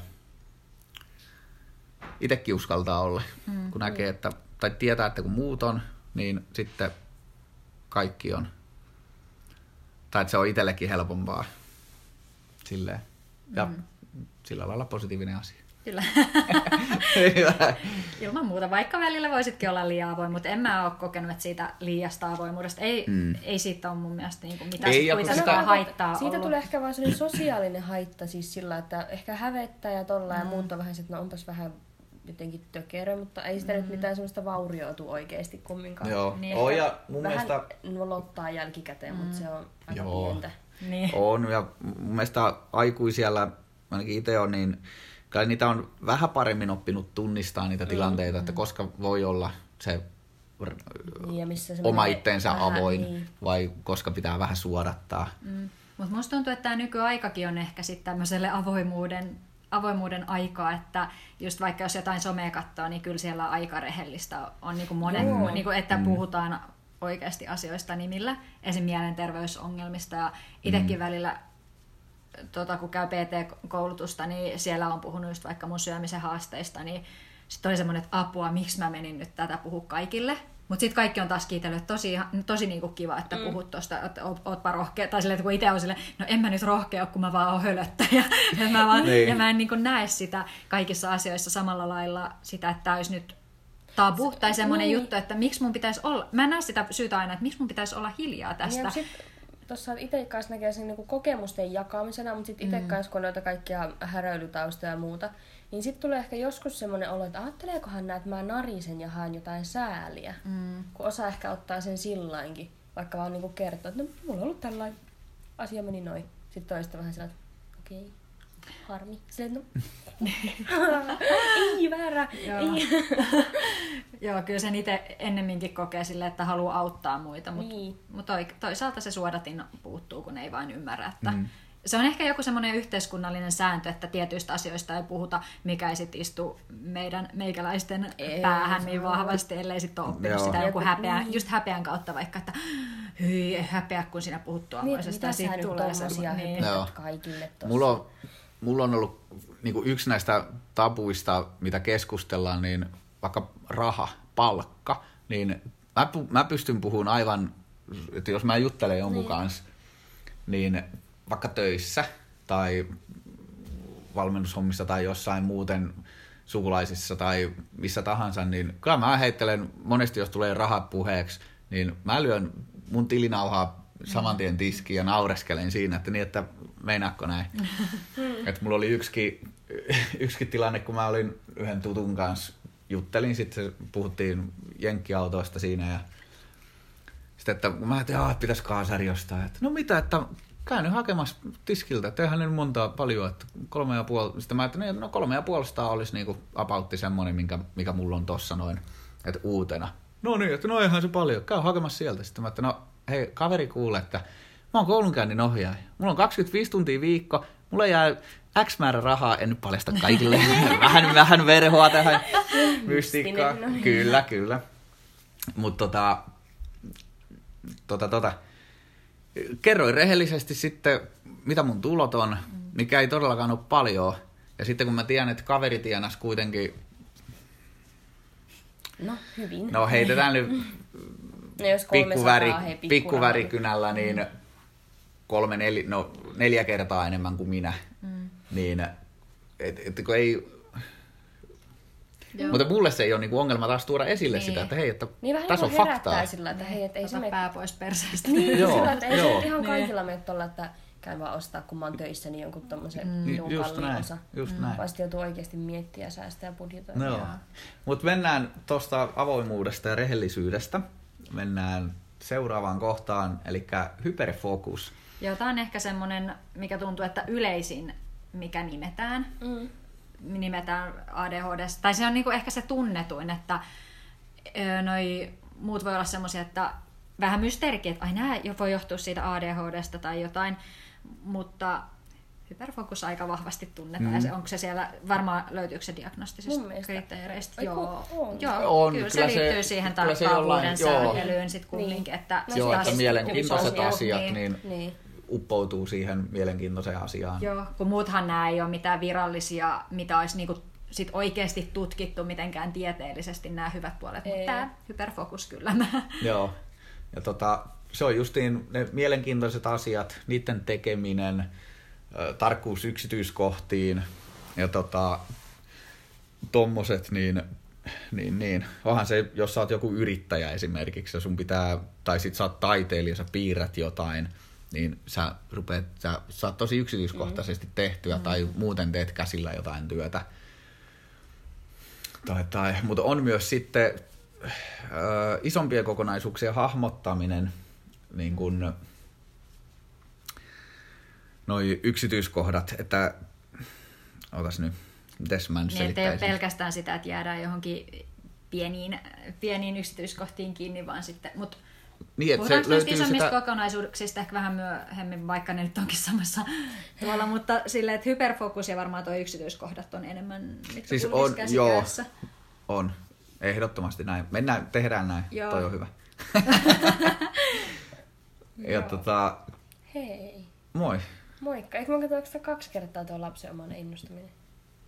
itsekin uskaltaa olla, kun näkee, että tai tietää, että kun muut on, niin sitten kaikki on. Tai että se on itsellekin helpompaa. Silleen. Ja sillä lailla positiivinen asia. Kyllä. Ilman muuta. Vaikka välillä voisitkin olla liian avoin, mutta en mä ole kokenut, että siitä liiasta avoimuudesta ei siitä ole mun mielestä niin kuin mitään haittaa siitä ollut. Tulee ehkä vaan sellainen sosiaalinen haitta siis sillä, että ehkä hävettää ja ja muut on vähän se, että no onpas vähän jotenkin tökerö, mutta ei sitä nyt mitään semmoista vaurioitu oikeesti kumminkaan. Joo, niin ja mun vähän mielestä nolottaa jälkikäteen, mutta se on aika pientä. Niin. On, ja mun mielestä aikuisiellä, ainakin itse on, niin kai niitä on vähän paremmin oppinut tunnistaa niitä tilanteita, että koska voi olla se oma itteensä avoin, niin. Vai koska pitää vähän suodattaa. Mm. Mutta musta tuntuu, että tämä nykyaikakin on ehkä sitten tämmöiselle avoimuuden aikaa, että just vaikka jos jotain somea katsoo, niin kyllä siellä aika rehellistä on niin kuin monet, niin kuin, että puhutaan oikeasti asioista nimillä, esim. Mielenterveysongelmista ja itsekin välillä kun käy PT-koulutusta, niin siellä on puhunut just vaikka mun syömisen haasteista, niin sitten oli semmoinen, että apua, miksi mä menin nyt tätä puhua kaikille. Mutta sitten kaikki on taas kiitellyt, että tosi niinku kiva, että puhut tuosta, että ootpa rohkea. Tai silleen, että kun itse on silleen, no en mä nyt rohkea, kun mä vaan oon hölöttäjä. Ja mä en niinku näe sitä kaikissa asioissa samalla lailla sitä, että tää olisi nyt tabu tai semmoinen juttu, että miksi mun pitäisi olla. Mä en näe sitä syytä aina, että miksi mun pitäisi olla hiljaa tästä. Tuossa itse kanssa näkee sen niinku kokemusten jakamisena, mutta sitten itse kanssa, kun noita kaikkia häröilytaustoja ja muuta, niin sitten tulee ehkä joskus semmoinen olo, että ajatteleekohan näet, että mä narisen ja haen jotain sääliä. Kun osa ehkä ottaa sen sillainkin, vaikka vaan niinku kertoo, että no, mulla on ollut tällainen asia, meni noin. Sitten toista vähän sillä, että okei, harmi. Silleen, no, ei väärä. Joo, kyllä sen itse ennemminkin kokee silleen, että haluaa auttaa muita, mutta toisaalta se suodatin puuttuu, kun ei vain ymmärrä, että... Se on ehkä joku semmoinen yhteiskunnallinen sääntö, että tietyistä asioista ei puhuta, mikä ei sit istu meikäläisten päähän niin vahvasti, ellei sitten ole oppinut sitä joku häpeän kautta vaikka, että hyi, ei häpeä, kun sinä puhut tuollaisesta. Mitä sä nyt tuollaisia hypät kaikille tuossa? Mulla on ollut niinku yksi näistä tabuista, mitä keskustellaan, niin vaikka raha, palkka, niin mä pystyn puhumaan aivan, että jos mä juttelen jonkun kanssa, niin vaikka töissä tai valmennushommissa tai jossain muuten sukulaisissa tai missä tahansa, niin kyllä mä heittelen, monesti jos tulee rahat puheeksi, niin mä lyön mun tilinauhaa samantien tiskiin ja naureskelen siinä, että niin, että meinaatko näin. Että mulla oli yksikin tilanne, kun mä olin yhden tutun kanssa, juttelin, sitten puhuttiin jenkkiautoista siinä ja sitten, että mä ajattelin, että pitäisi kaasari jostain, että no mitä, että käyn nyt hakemassa tiskiltä, etteihän nyt montaa paljon, että 3,5, sitten mä ajattelin, että no 3,5 olisi niinku apautti semmoinen, mikä mulla on tossa noin, että uutena. No niin, että no eihän se paljon, käy hakemassa sieltä. Sitten mä ajattelin, no hei kaveri kuule, että mä oon koulunkäynnin ohjaaja, mulla on 25 tuntia viikko, mulla jää X määrä rahaa, en nyt paljasta kaikille, vähän verhoa tähän mystikkaan, kyllä, mutta kerroin rehellisesti sitten, mitä mun tulot on, mikä ei todellakaan ole paljon. Ja sitten kun mä tiedän, että kaveri tienasi kuitenkin... No, hyvin. No, heitetään nyt pikkuvärikynällä, niin 4 kertaa enemmän kuin minä. Niin, kun ei... Joo. Mutta mulle se ei ole niinku ongelma taas tuoda esille sitä, että hei, että niin tässä on faktaa. Sillä, että hei, että ei se pää pois perseestä. Niin, sillä, että ei se ihan kaikilla mene tuolla, että käyn vaan ostaa, kun mä oon töissä, niin jonkun tommosen kalliin osa. Just näin. Vasta joutuu oikeasti miettiä, säästää budjetoida. No. Mutta mennään tuosta avoimuudesta ja rehellisyydestä. Mennään seuraavaan kohtaan, eli hyperfokus. Joo, tää on ehkä semmonen, mikä tuntuu, että yleisin, mikä nimetään. Nimetään ADHD:stä. Tai se on niinku ehkä se tunnetuin, että noi muut voi olla semmoisia, että vähän mysteerikin, että aina voi johtua siitä ADHD:stä tai jotain, mutta hyperfokus aika vahvasti tunnetaan. Ja se, onko se siellä, varmaan löytyykö se diagnostisista kriteereistä? Joo, on, kyllä se liittyy siihen tarkkaavuuden sääntelyyn, sit kumminkin, että... Joo, että mielenkiintoiset asiat, niin uppoutuu siihen mielenkiintoiseen asiaan. Joo, kun muuthan nämä ei ole mitään virallisia, mitä olisi niinku sit oikeasti tutkittu mitenkään tieteellisesti nämä hyvät puolet, mutta tämä hyperfokus kyllä. Joo, ja se on justiin ne mielenkiintoiset asiat, niiden tekeminen, tarkkuus yksityiskohtiin ja tommoset, niin. Onhan se, jos sä oot joku yrittäjä esimerkiksi, ja sun pitää, tai sit sä oot taiteilija, sä piirrät jotain, niin sä saat tosi yksityiskohtaisesti tehtyä tai muuten teet käsillä jotain työtä. Mutta on myös sitten isompien kokonaisuuksien hahmottaminen, niin kuin noi yksityiskohdat, että otas nyt, mites mä nyt selittäisin. Ei pelkästään sitä, että jäädään johonkin pieniin yksityiskohtiin kiinni, vaan sitten... Mut niin, puhutaanko näistä isommista kokonaisuuksista ehkä vähän myöhemmin, vaikka ne nyt onkin samassa tuolla, mutta silleen, että hyperfokus ja varmaan tuo yksityiskohdat on enemmän mitkä siis on, käsikädessä. Joo, on. Ehdottomasti näin. Mennään, tehdään näin. Joo. Toi on hyvä. Ja hei. Moi. Moikka. Eikö mä katsoinko sitä 2 kertaa tuo lapsen omainen innostuminen?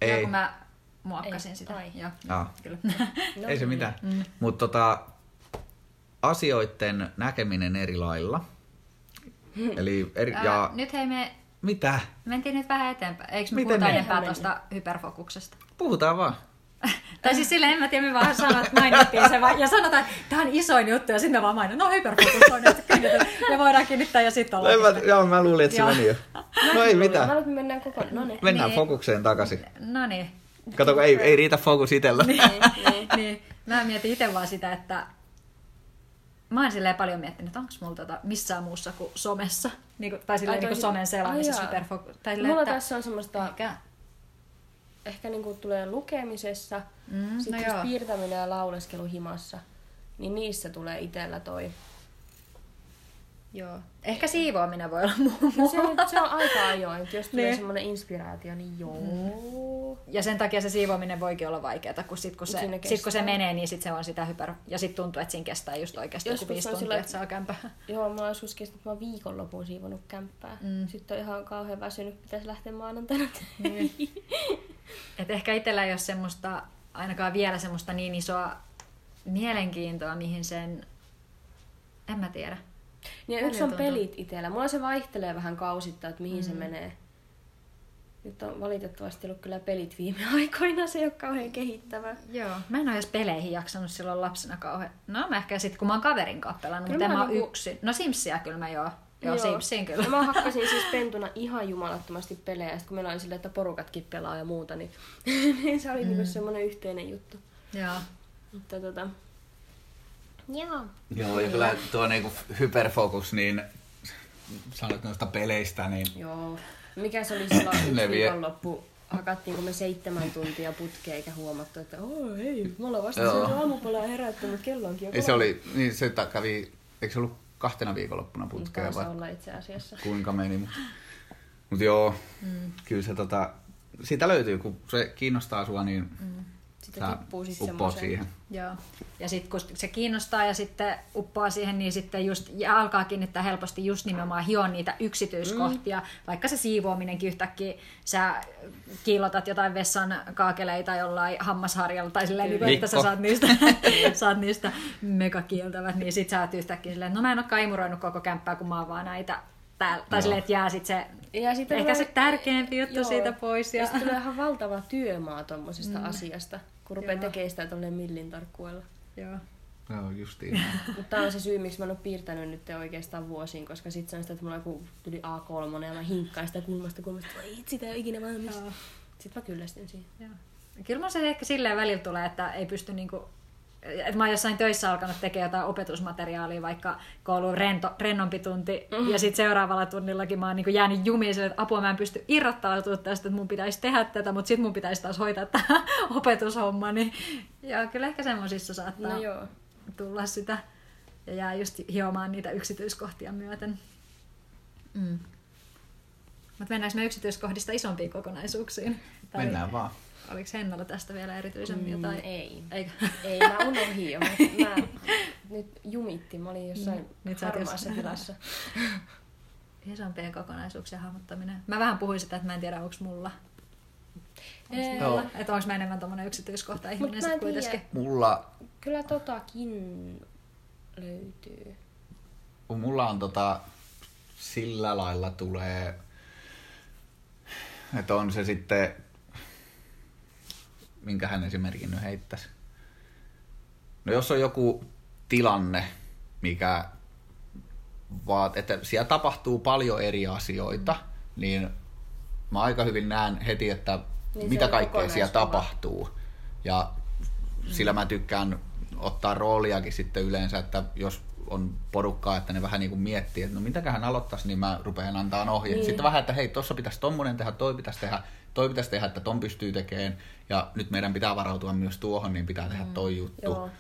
Ei. Ja kun mä muokkasin sitä. Joo. Kyllä. No, ei se mitään. Mm. Mutta asioiden näkeminen eri lailla. Eli eri, ja... Nyt hei me... Mitä? Mentiin nyt vähän eteenpäin. Eikö me puhutaan enempää tuosta hyperfokuksesta? Puhutaan vaan. Tai siis silleen, en mä tiedä, me vaan sanotaan, että mainittiin se vaan, ja sanotaan, että tämä on isoin juttu, ja sitten me vaan mainitaan, no hyperfokus on, ja voidaan kiinnittää, ja sitten ollaan. Joo, mä luulin, että se meni jo. No ei mitään. Mä luulin, että mennään kokonaan. Mennään fokukseen takaisin. No niin. Kato, kun ei riitä fokus itsellä. Niin. Mä mietin itse vaan sitä, että mä oon silleen paljon miettinyt, että onko mulla missään muussa kuin somessa, tai silleen niin kuin somen selaamisessa hyperfokus. Mulla tässä on semmoista... Ehkä niin kuin tulee lukemisessa, sitten jos piirtäminen ja lauleskelu himassa, niin niissä tulee itsellä toi. Joo. Ehkä siivoaminen voi olla mulla. No se on aika ajoin, jos tulee semmoinen inspiraatio, niin joo. Ja sen takia se siivoaminen voikin olla vaikeaa, kun sit kun se menee, niin sit se on sitä ja sit tuntuu, että siinä kestää just oikeasti joku 5 tuntia, että saa kämpää. Joo, mä oon joskus kestänyt, että mä oon viikonlopun siivonut kämppää. Sitten on ihan kauhean väsynyt, pitäisi lähteä maanantaina. Et ehkä itsellä ei ole semmoista, ainakaan vielä semmoista niin isoa mielenkiintoa, mihin sen, en mä tiedä. Niin yksi on pelit itsellä. Mulla se vaihtelee vähän kausittain, että mihin se menee. Nyt on valitettavasti ollut kyllä pelit viime aikoina, se ei ole kauhean kehittävä. Joo, mä en ole edes peleihin jaksanut silloin lapsena kauhean. No mä ehkä sit, kun mä oon kaverin kanssa pelannut, mutta mä oon yksin. No Simsia kyllä mä joo. Simsiin kyllä. Ja mä hakkasin siis pentuna ihan jumalattomasti pelejä, ja sit kun meillä oli silleen, että porukatkin pelaa ja muuta, niin, niin se oli niinku semmonen yhteinen juttu. Joo. Mutta Joo, ja kyllä tuo niinku hyperfokus, niin sanoit noista peleistä, niin... Joo. Mikä se oli silloin viikonloppu? Hakattiin, kun me 7 tuntia putkeen, eikä huomattu, että hei, me ollaan vasta siellä aamupalaa herättänyt, kello onkin jo kolme. Se oli, niin se kävi, eikö se ollut 2 viikonloppuna putkeen? Taisi olla itse asiassa. Kuinka meni, mutta joo, kyllä se siitä löytyy, kun se kiinnostaa sua, niin... Sitten tippuu sitten siihen. Joo. Ja sitten kun se kiinnostaa ja sitten uppaa siihen, niin sitten just ja alkaa kiinnittää helposti just nimenomaan hioon niitä yksityiskohtia. Vaikka se siivoaminenkin yhtäkkiä, sä kiilotat jotain vessan kaakeleita jollain hammasharjalla tai silleen, niin, että sä saat niistä megakieltävät, niin sit sä oot yhtäkkiä silleen, no mä en oo kaimuroinut koko kämppää, kun mä oon vaan näitä täällä. Tai silleen, että jää sit se... Ja ehkä tulee, se tärkeämpi juttu siitä pois. Ja sitten tulee ihan valtava työmaa tuommoisesta asiasta, kun rupeaa tekemään sitä tuolleen millin tarkkuilla. Joo, justiin. Mutta tämä on se syy, miksi mä en ole piirtänyt nyt oikeastaan vuosiin, koska sitten se on sitä, että mulla joku tuli A3 ja mä hinkkaan sitä kulmasta, että sitä ei ole ikinä valmis. Sitten mä kyllästyn siihen. Joo. Kyllä mun se ehkä silleen välillä tulee, että ei pysty niinku... Et mä oon jossain töissä alkanut tekemään jotain opetusmateriaalia, vaikka kouluun rennompi tunti, ja sitten seuraavalla tunnillakin mä oon niinku jäänyt jumiin sille, että apua mä en pysty irrottautumaan tästä, että mun pitäisi tehdä tätä, mutta sitten mun pitäisi taas hoitaa tämä opetushomma. Niin... Ja kyllä ehkä semmoisissa saattaa tulla sitä, ja jää just hiomaan niitä yksityiskohtia myöten. Mutta mennäänkö me yksityiskohdista isompiin kokonaisuuksiin? Tai... Mennään vaan. Oliko Hennalla tästä vielä erityisemmin jotain? Ei. Ei, mä unohdin jo. Mä nyt jumittiin, mä olin jossain harmaassa tilassa. Isompien kokonaisuuksien hahmottaminen. Mä vähän puhuin sitä, että mä en tiedä, onko mulla. Että onko mä enemmän tommonen yksityiskohta ihminen sit kuitenkin. Mulla... Kyllä totakin löytyy. Mulla on sillä lailla tulee, että on se sitten... Minkä hän esimerkin nyt heittäisi. No jos on joku tilanne, mikä että siellä tapahtuu paljon eri asioita, niin mä aika hyvin näen heti, että niin mitä kaikkea siellä tapahtuu. Ja sillä mä tykkään ottaa rooliakin sitten yleensä, että jos on porukkaa, että ne vähän niin kuin miettii, että no mitäköhän aloittaisi, niin mä rupean antamaan ohjeet. Niin. Sitten vähän, että hei, tuossa pitäisi tommonen tehdä, toi pitäisi tehdä, että ton pystyy tekemään. Ja nyt meidän pitää varautua myös tuohon, niin pitää tehdä toi juttu. Joo.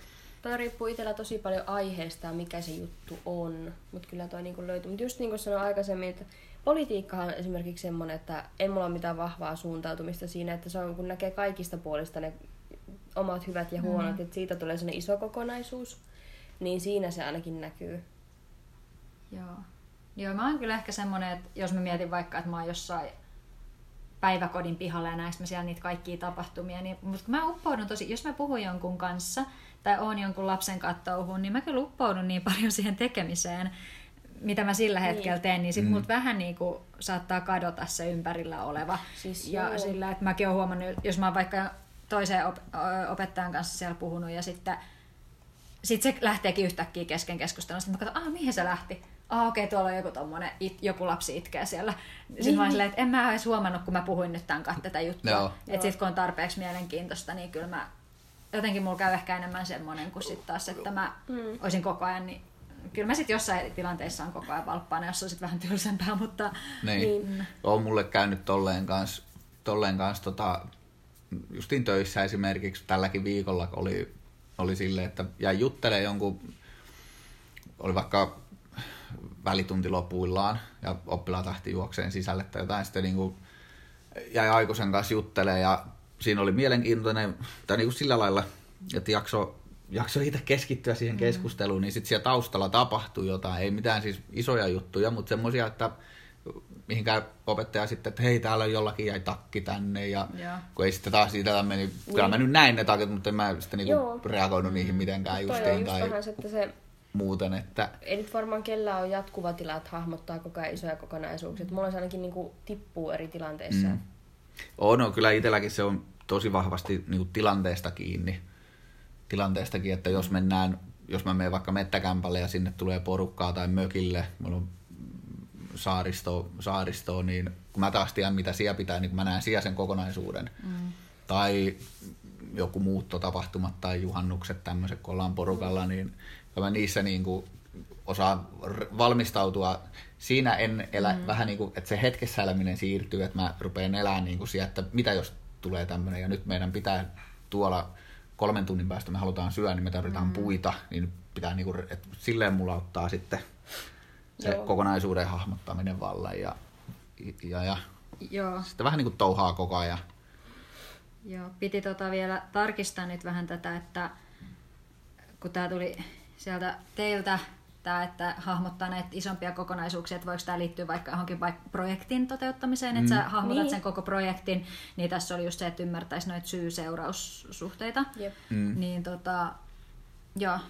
Toi riippuu itsellä tosi paljon aiheesta ja mikä se juttu on. Mutta kyllä toi niinku löytyy. Mutta just niin kuin sanoin aikaisemmin, että politiikkahan on esimerkiksi semmoinen, että ei mulla ole mitään vahvaa suuntautumista siinä, että se on kun näkee kaikista puolista ne omat hyvät ja huonot, että siitä tulee sellainen iso kokonaisuus, niin siinä se ainakin näkyy. Joo. Joo, mä oon kyllä ehkä semmoinen, että jos mä mietin vaikka, että mä oon jossain päiväkodin pihalla ja näinkö mä siellä niitä kaikkia tapahtumia, niin, mutta kun mä uppoudun tosi, jos mä puhun jonkun kanssa tai oon jonkun lapsen kattouhun, niin mä kyllä uppoudun niin paljon siihen tekemiseen, mitä mä sillä hetkellä teen, niin sit mut vähän niinku saattaa kadota se ympärillä oleva. Siis ja sillä, että mäkin oon huomannut, jos mä oon vaikka toiseen opettajan kanssa siellä puhunut ja sitten se lähteekin yhtäkkiä kesken keskustelun. Sitten mä katson, mihin se lähti? Okei, tuolla on joku lapsi itkee siellä. Sitten mä oon silleen, että en mä edes huomannut, kun mä puhuin nyt tämän tätä juttua. No. Että sit kun on tarpeeksi mielenkiintoista, niin kyllä mä jotenkin mulla käy ehkä enemmän semmonen kuin sit taas, että mä oisin koko ajan niin. Kyllä mä sitten jossain tilanteissa on koko ajan valppaana, jos on sit vähän tylsempää, mutta... Niin. On mulle käynyt tolleen kanssa justiin töissä esimerkiksi tälläkin viikolla oli silleen, että jäi juttelemaan jonkun... Oli vaikka välitunti lopuillaan ja oppilaat lähti juokseen sisälle tai jotain. Sitten niinku jäi aikuisen kanssa juttelemaan ja siinä oli mielenkiintoinen... Tai niinku sillä lailla, että jakso itse keskittyä siihen keskusteluun, niin sitten siellä taustalla tapahtui jotain, ei mitään siis isoja juttuja, mutta semmoisia, että mihinkään opettaja sitten, että hei, täällä jollakin jäi takki tänne, ja kun ei sitten taas siitä meni, kyllä mä nyt näin ne takit, mutta en mä sitten niinku reagoinut niihin mitenkään justiin tai muuten. Että... Ei nyt varmaan kellään ole jatkuva tila, että hahmottaa koko ajan isoja kokonaisuuksia, että mulla se ainakin niinku tippuu eri tilanteissa. No kyllä itselläkin se on tosi vahvasti niinku tilanteesta kiinni. Että jos mä menen vaikka mettäkämpälle ja sinne tulee porukkaa tai mökille, mulla on saaristoa, niin kun mä taas tiedän, mitä siellä pitää, niin kun mä näen siellä sen kokonaisuuden. Tai joku muuttotapahtumat tai juhannukset, tämmöiset, kun ollaan porukalla, niin mä niissä niin kuin osaan valmistautua. Siinä en elä, vähän niin kuin, että se hetkessä eläminen siirtyy, että mä rupean elämään niin kuin siellä, että mitä jos tulee tämmöinen ja nyt meidän pitää tuolla... 3 tunnin päästä me halutaan syödä, niin me tarvitaan puita, niin pitää niinku, että silleen mulla ottaa sitten se kokonaisuuden hahmottaminen vallan ja sitten vähän niinku touhaa koko ajan. Joo, piti vielä tarkistaa nyt vähän tätä, että kun tää tuli sieltä teiltä, tää, että hahmottaa näitä isompia kokonaisuuksia, että voiko tämä liittyä vaikka johonkin projektin toteuttamiseen, että sä hahmotat sen koko projektin, niin tässä oli just se, että ymmärtäisi noita syy-seuraussuhteita. Niin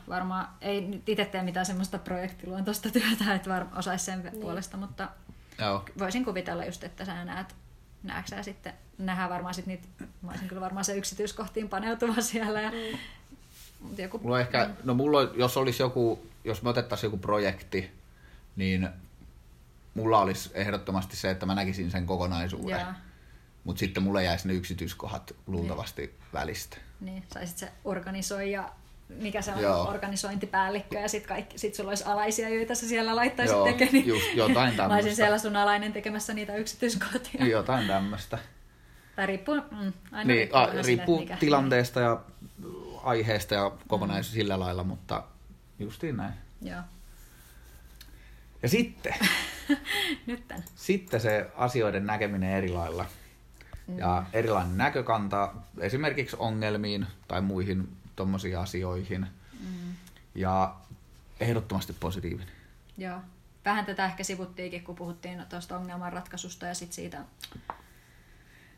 varmaan ei itse tee mitään semmoista projektiluontoista työtä, että varmaan osaisi sen puolesta, mutta voisin kuvitella just, että sä näetkö sitten, nähdään varmaan sitten niitä, mä olisin kyllä varmaan se yksityiskohtiin paneutuva siellä ja joku... Mulla ehkä, jos olisi joku, jos me otettaisiin joku projekti, niin mulla olisi ehdottomasti se, että mä näkisin sen kokonaisuuden. Mutta sitten mulla jäisi ne yksityiskohdat luultavasti välistä. Niin, saisit se organisoija, mikä se on organisointipäällikkö, ja sit sulla olisi alaisia, joita sä siellä laittaisit tekemään. Jotain tämmöistä. Mä olisin siellä sun alainen tekemässä niitä yksityiskohtia. Jotain tämmöistä. Tai riippuu, riippuu sille, tilanteesta ja aiheesta ja kokonaisuus sillä lailla, mutta justiin näin. Joo. Ja sitten. Nyt tän. Sitten se asioiden näkeminen eri lailla. Ja erilainen näkökanta esimerkiksi ongelmiin tai muihin tommosiin asioihin. Ja ehdottomasti positiivinen. Joo. Vähän tätä ehkä sivuttiinkin, kun puhuttiin tuosta ongelmanratkaisusta ja sit siitä...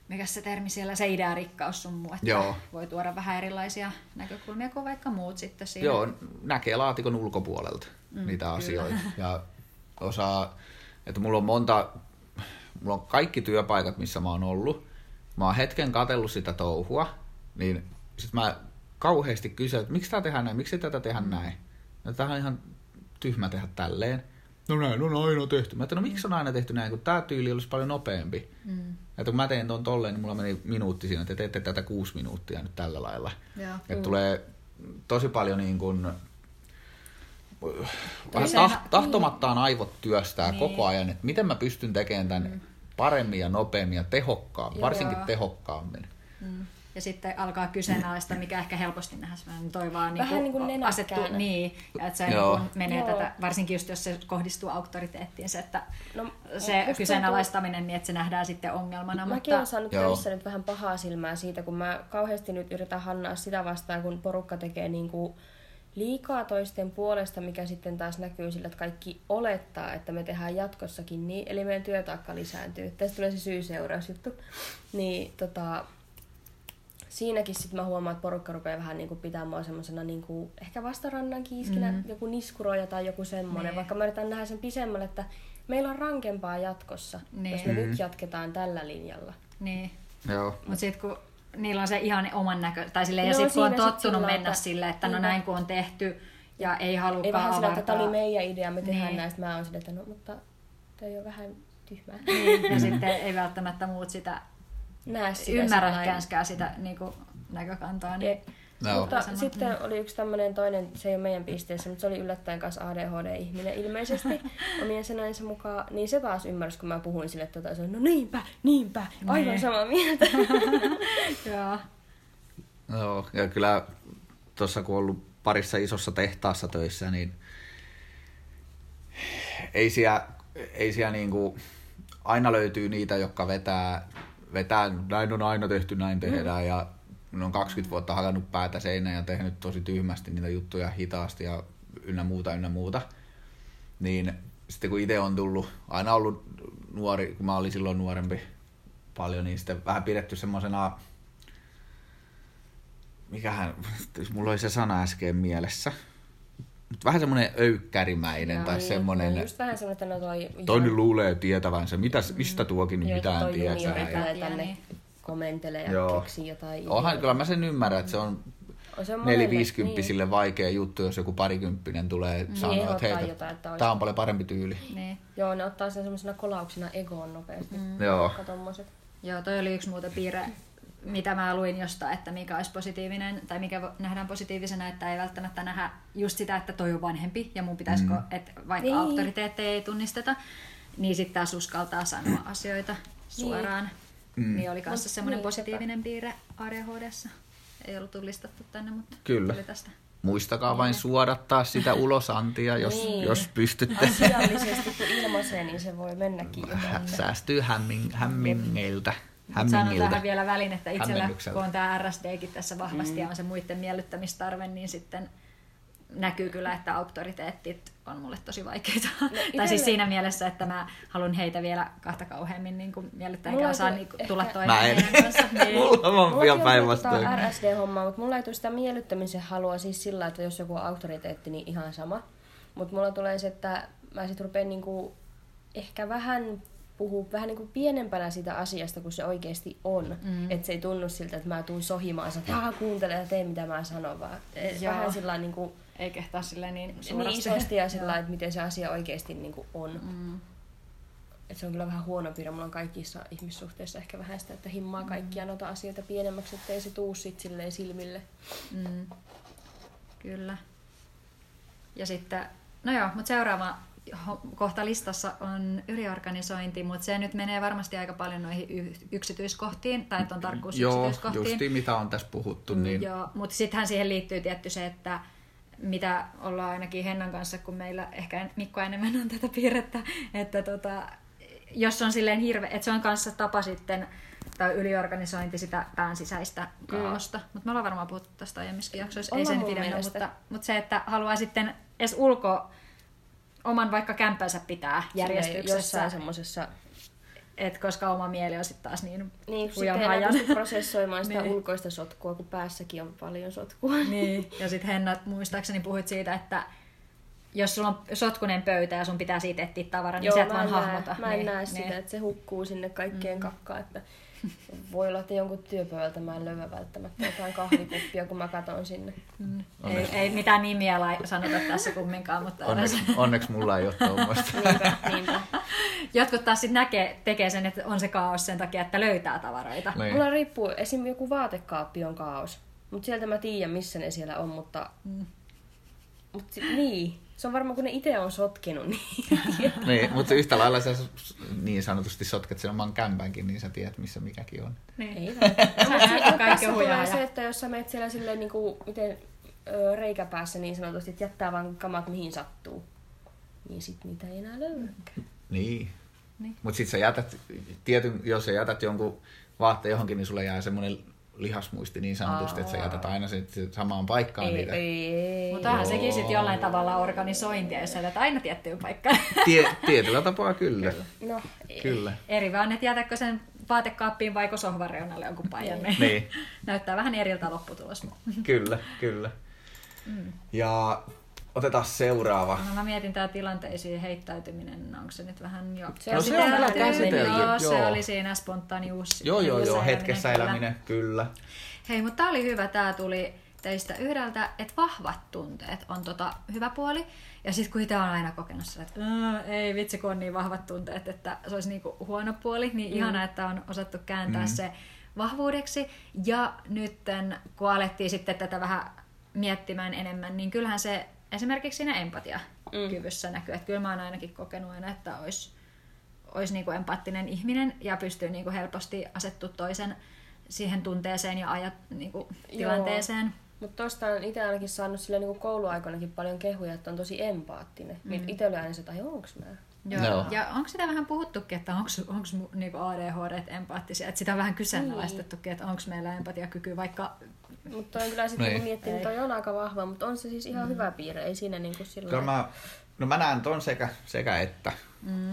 Mikäs se termi siellä, se idearikkaus sun muu, että voi tuoda vähän erilaisia näkökulmia kuin vaikka muut sitten siinä. Joo, näkee laatikon ulkopuolelta niitä asioita. Ja osaa, että mulla on kaikki työpaikat, missä mä oon ollut. Mä oon hetken katsellut sitä touhua, niin sit mä kauheasti kysyn, että miksi tää tehdään näin, miksi tätä tehdään näin. No tämähän on ihan tyhmä tehdä tälleen. No näin on aina tehty. Mä ajattelin, no miksi on aina tehty näin, kun tää tyyli olisi paljon nopeampi. Että kun mä tein ton tolleen, niin mulla meni minuutti siinä, että teette tätä 6 minuuttia nyt tällä lailla. Että tulee tosi paljon niin kun tahtomattaan aivot työstää niin koko ajan, että miten mä pystyn tekemään tämän paremmin ja nopeammin ja tehokkaammin, varsinkin tehokkaammin. Mm. Ja sitten alkaa kyseenalaista, mikä ehkä helposti nähdään, toi vaan niin asettuu niin, että se menee tätä, varsinkin just jos se kohdistuu auktoriteettiin, se, että se kyseenalaistaminen tuntuu, niin että se nähdään sitten ongelmana. Mäkin olen saanut töissä nyt vähän pahaa silmää siitä, kun mä kauheasti nyt yritän hannaa sitä vastaan, kun porukka tekee niin kuin liikaa toisten puolesta, mikä sitten taas näkyy sillä, että kaikki olettaa, että me tehdään jatkossakin niin, eli meidän työtaakka lisääntyy. Tästä tulee se syy-seurausjuttu. Niin, siinäkin sit mä huomaan, että porukka rupeaa vähän niinku pitää mua semmosena niinku ehkä vastarannan kiiskinä, joku niskuroja tai joku semmoinen, vaikka mä yritän nähdä sen pisemmälle, että meillä on rankempaa jatkossa, jos me nyt jatketaan tällä linjalla. Niin. Joo. Mut sit kun niillä on se ihan oman näkö, tai silleen, ja sit kun on tottunut mennä silleen, että näin kun on tehty ja ei halukaan avartaa. Ei vähän sillä, että tää oli meidän idea, me tehdään näistä, mä oon silleen, että mutta toi on vähän tyhmää. Niin, ja sitten ei välttämättä muut sitä ymmärräkään sitä niinku näkökantaa. Niin mutta sitten oli yksi tämmöinen toinen, se ei ole meidän pisteessä, mutta se oli yllättäen kanssa ADHD-ihminen ilmeisesti omien sanansa mukaan. Niin se taas ymmärsi, kun mä puhuin sille, että no niinpä, aivan samaa mieltä. Joo. No, ja kyllä tuossa kun on ollut parissa isossa tehtaassa töissä, niin ei siellä niinku, aina löytyy niitä, jotka vetää, näin on aina tehty, näin tehdään ja ne on 20 vuotta hakannut päätä seinään ja tehnyt tosi tyhmästi niitä juttuja hitaasti ja ynnä muuta. Niin sitten kun itse on tullut, aina ollut nuori, kun mä olin silloin nuorempi paljon, niin sitten vähän pidetty semmosena, mikähän, mulla oli se sana äsken mielessä. Mutta vähän semmoinen öykkärimäinen tai semmoinen. Just vähän semmoinen, että toinen luulee tietävänsä, mistä tuokin mitään tietää. Toi jumi vetää tänne, komentelee ja keksii jotain. Onhan, kyllä mä sen ymmärrän, että se on 4-5-kymppisille vaikea juttu, jos joku parikymppinen tulee sanoa, että hei, tää on paljon parempi tyyli. Ne. Joo, ne ottaa sen semmoisena kolauksena egoon nopeasti. Joo, toi oli yksi muuten piirre, mitä mä luin jostain, että mikä olisi positiivinen tai mikä nähdään positiivisena, että ei välttämättä nähdä just sitä, että toi on vanhempi ja mun pitäisi, että vaikka auktoriteetteja ei tunnisteta, niin sitten taas uskaltaa sanoa asioita suoraan. Niin oli kanssa semmoinen positiivinen piirre ADHD:ssa. Ei ollut tunnistettu tänne, mutta tuli tästä. Muistakaa vain suodattaa sitä ulosantia, jos pystytte. Asiallisesti kun ilmaisee, niin se voi mennäkin. Säästyy hämmingeiltä. Sanon tähän vielä välin, että itsellä kun on tämä RSDkin tässä vahvasti ja on se muiden miellyttämistarve, niin sitten näkyy kyllä, että auktoriteettit on mulle tosi vaikeita. No, tai siis siinä mielessä, että mä haluan heitä vielä kahta kauheammin niin kuin miellyttää, enkä osaa tulla toimeen heidän kanssa. Niin. Mulla on vielä päinvastoin. Mulla on RSD-hommaa, mutta mulla ei tule sitä miellyttämisen halua siis sillä, että jos joku on auktoriteetti, niin ihan sama. Mutta mulla tulee se, että mä sitten rupean niinku ehkä puhuu vähän niin kuin pienempänä sitä asiasta, kun se oikeasti on. Että se ei tunnu siltä, että mä tuun sohimaan, että kuuntele ja tee mitä mä sanon, vaan vähän sillä niin kuin ei kehtaa silleen niin suorasti. Niin isosti ja sillä että miten se asia oikeasti niin kuin on. Että se on kyllä vähän huono piirre. Mulla on kaikissa ihmissuhteissa ehkä vähän sitä, että himmaa kaikkia noita asioita pienemmäksi, ettei se tuu sit silleen silmille. Kyllä. Ja sitten, mutta seuraava kohta listassa on yliorganisointi, mutta se nyt menee varmasti aika paljon noihin yksityiskohtiin, tai että on tarkkuus yksityiskohtiin. Justi mitä on tässä puhuttu. Niin. Joo, mutta sittenhän siihen liittyy tietty se, että mitä ollaan ainakin Hennan kanssa, kun meillä ehkä Mikko enemmän on tätä piirrettä, että jos on silleen hirveä, että se on kanssa tapa sitten, tai yliorganisointi sitä pään sisäistä kaaosta. Mutta me ollaan varmaan puhuttu tästä aiemmissakin jaksoissa, ei sen videona, mutta se, että haluaa sitten edes ulkoa oman vaikka kämpänsä pitää järjestyksessä. Jossain semmoisessa, koska oma mieli on sitten taas niin hujan hajan. Sitten prosessoimaan sitä ulkoista sotkua, kun päässäkin on paljon sotkua. Niin. Ja sitten Henna, muistaakseni puhuit siitä, että jos sulla on sotkunen pöytä ja sun pitää siitä etsiä tavaraa, niin sä et vaan hahmota. Mä en näe sitä, että se hukkuu sinne kaikkeen kakkaan. Että voi olla, että jonkun työpöydältä mä en löyä välttämättä jotain kahvikuppia, kun mä katon sinne. Ei mitään nimiä sanota tässä kumminkaan, mutta onneksi mulla ei ole tuommoista. Niinpä. Jotkut taas sit tekee sen, että on se kaos sen takia, että löytää tavaroita. Niin. Mulla riippuu, esim. Joku vaatekaappi on kaos, mutta sieltä mä tiedän, missä ne siellä on, mutta Se on varmaan, kun ne itse on sotkinut. Niin, mutta yhtä lailla sä niin sanotusti sotket sen oman kämpänkin, niin sä tiedät, missä mikäkin on. Ei vaan. Tässä tulee se, että jos sä menet siellä silleen niin kuin miten reikäpäässä niin sanotusti, että jättää vaan kamat mihin sattuu, niin sit niitä ei enää löydäkään. Niin. Mutta sit sä jätät, jos sä jätät jonkun vaatteen johonkin, niin sulle jää semmoinen lihasmuisti niin sanotusti, että sä jätät aina samaan paikkaan niitä. Mutta sekin sitten jollain tavalla organisointia, jos sä jätät aina tiettyyn paikkaan. Tietyllä tapaa kyllä. No, kyllä. Eri vaan, että jätätkö sen vaatekaappiin vaiko sohvan reunalle jonkun paikan. Niin. Näyttää vähän eriltä lopputulos. Kyllä, kyllä. Mm. Ja otetaan seuraava. No mä mietin tää tilanteisiin heittäytyminen, onko se nyt vähän jo... Se on oli siinä spontaanius. Joo, hetkessä eläminen, kyllä. Hei, mutta tää oli hyvä, tää tuli teistä yhdeltä, että vahvat tunteet on hyvä puoli. Ja sit kun itse on aina kokenut sen, että ei vitsi kun on niin vahvat tunteet, että se olisi niinku huono puoli, niin ihanaa, että on osattu kääntää se vahvuudeksi. Ja nytten kun alettiin sitten tätä vähän miettimään enemmän, niin kyllähän se esimerkiksi siinä empatiakyvyssä näkyy. Että kyllä mä oon ainakin kokenut aina, että olisi niinku empaattinen ihminen ja pystyy niinku helposti asettumaan toisen siihen tunteeseen ja niinku tilanteeseen. Mutta tuosta on itse ainakin saanut niinku kouluaikoinakin paljon kehuja, että on tosi empaattinen. Itse oli aina se, että onks mä? Joo. No. Ja onko sitä vähän puhuttukin, että onko niinku ADHD empaattisia? Että sitä on vähän kyseenalaistettukin, että onko meillä empatiakyky vaikka... Mutta on kyllä sitten kun miettii, niin toi on aika vahva, mutta on se siis ihan hyvä piirre, ei siinä niinku silloin... Mä näen ton sekä että.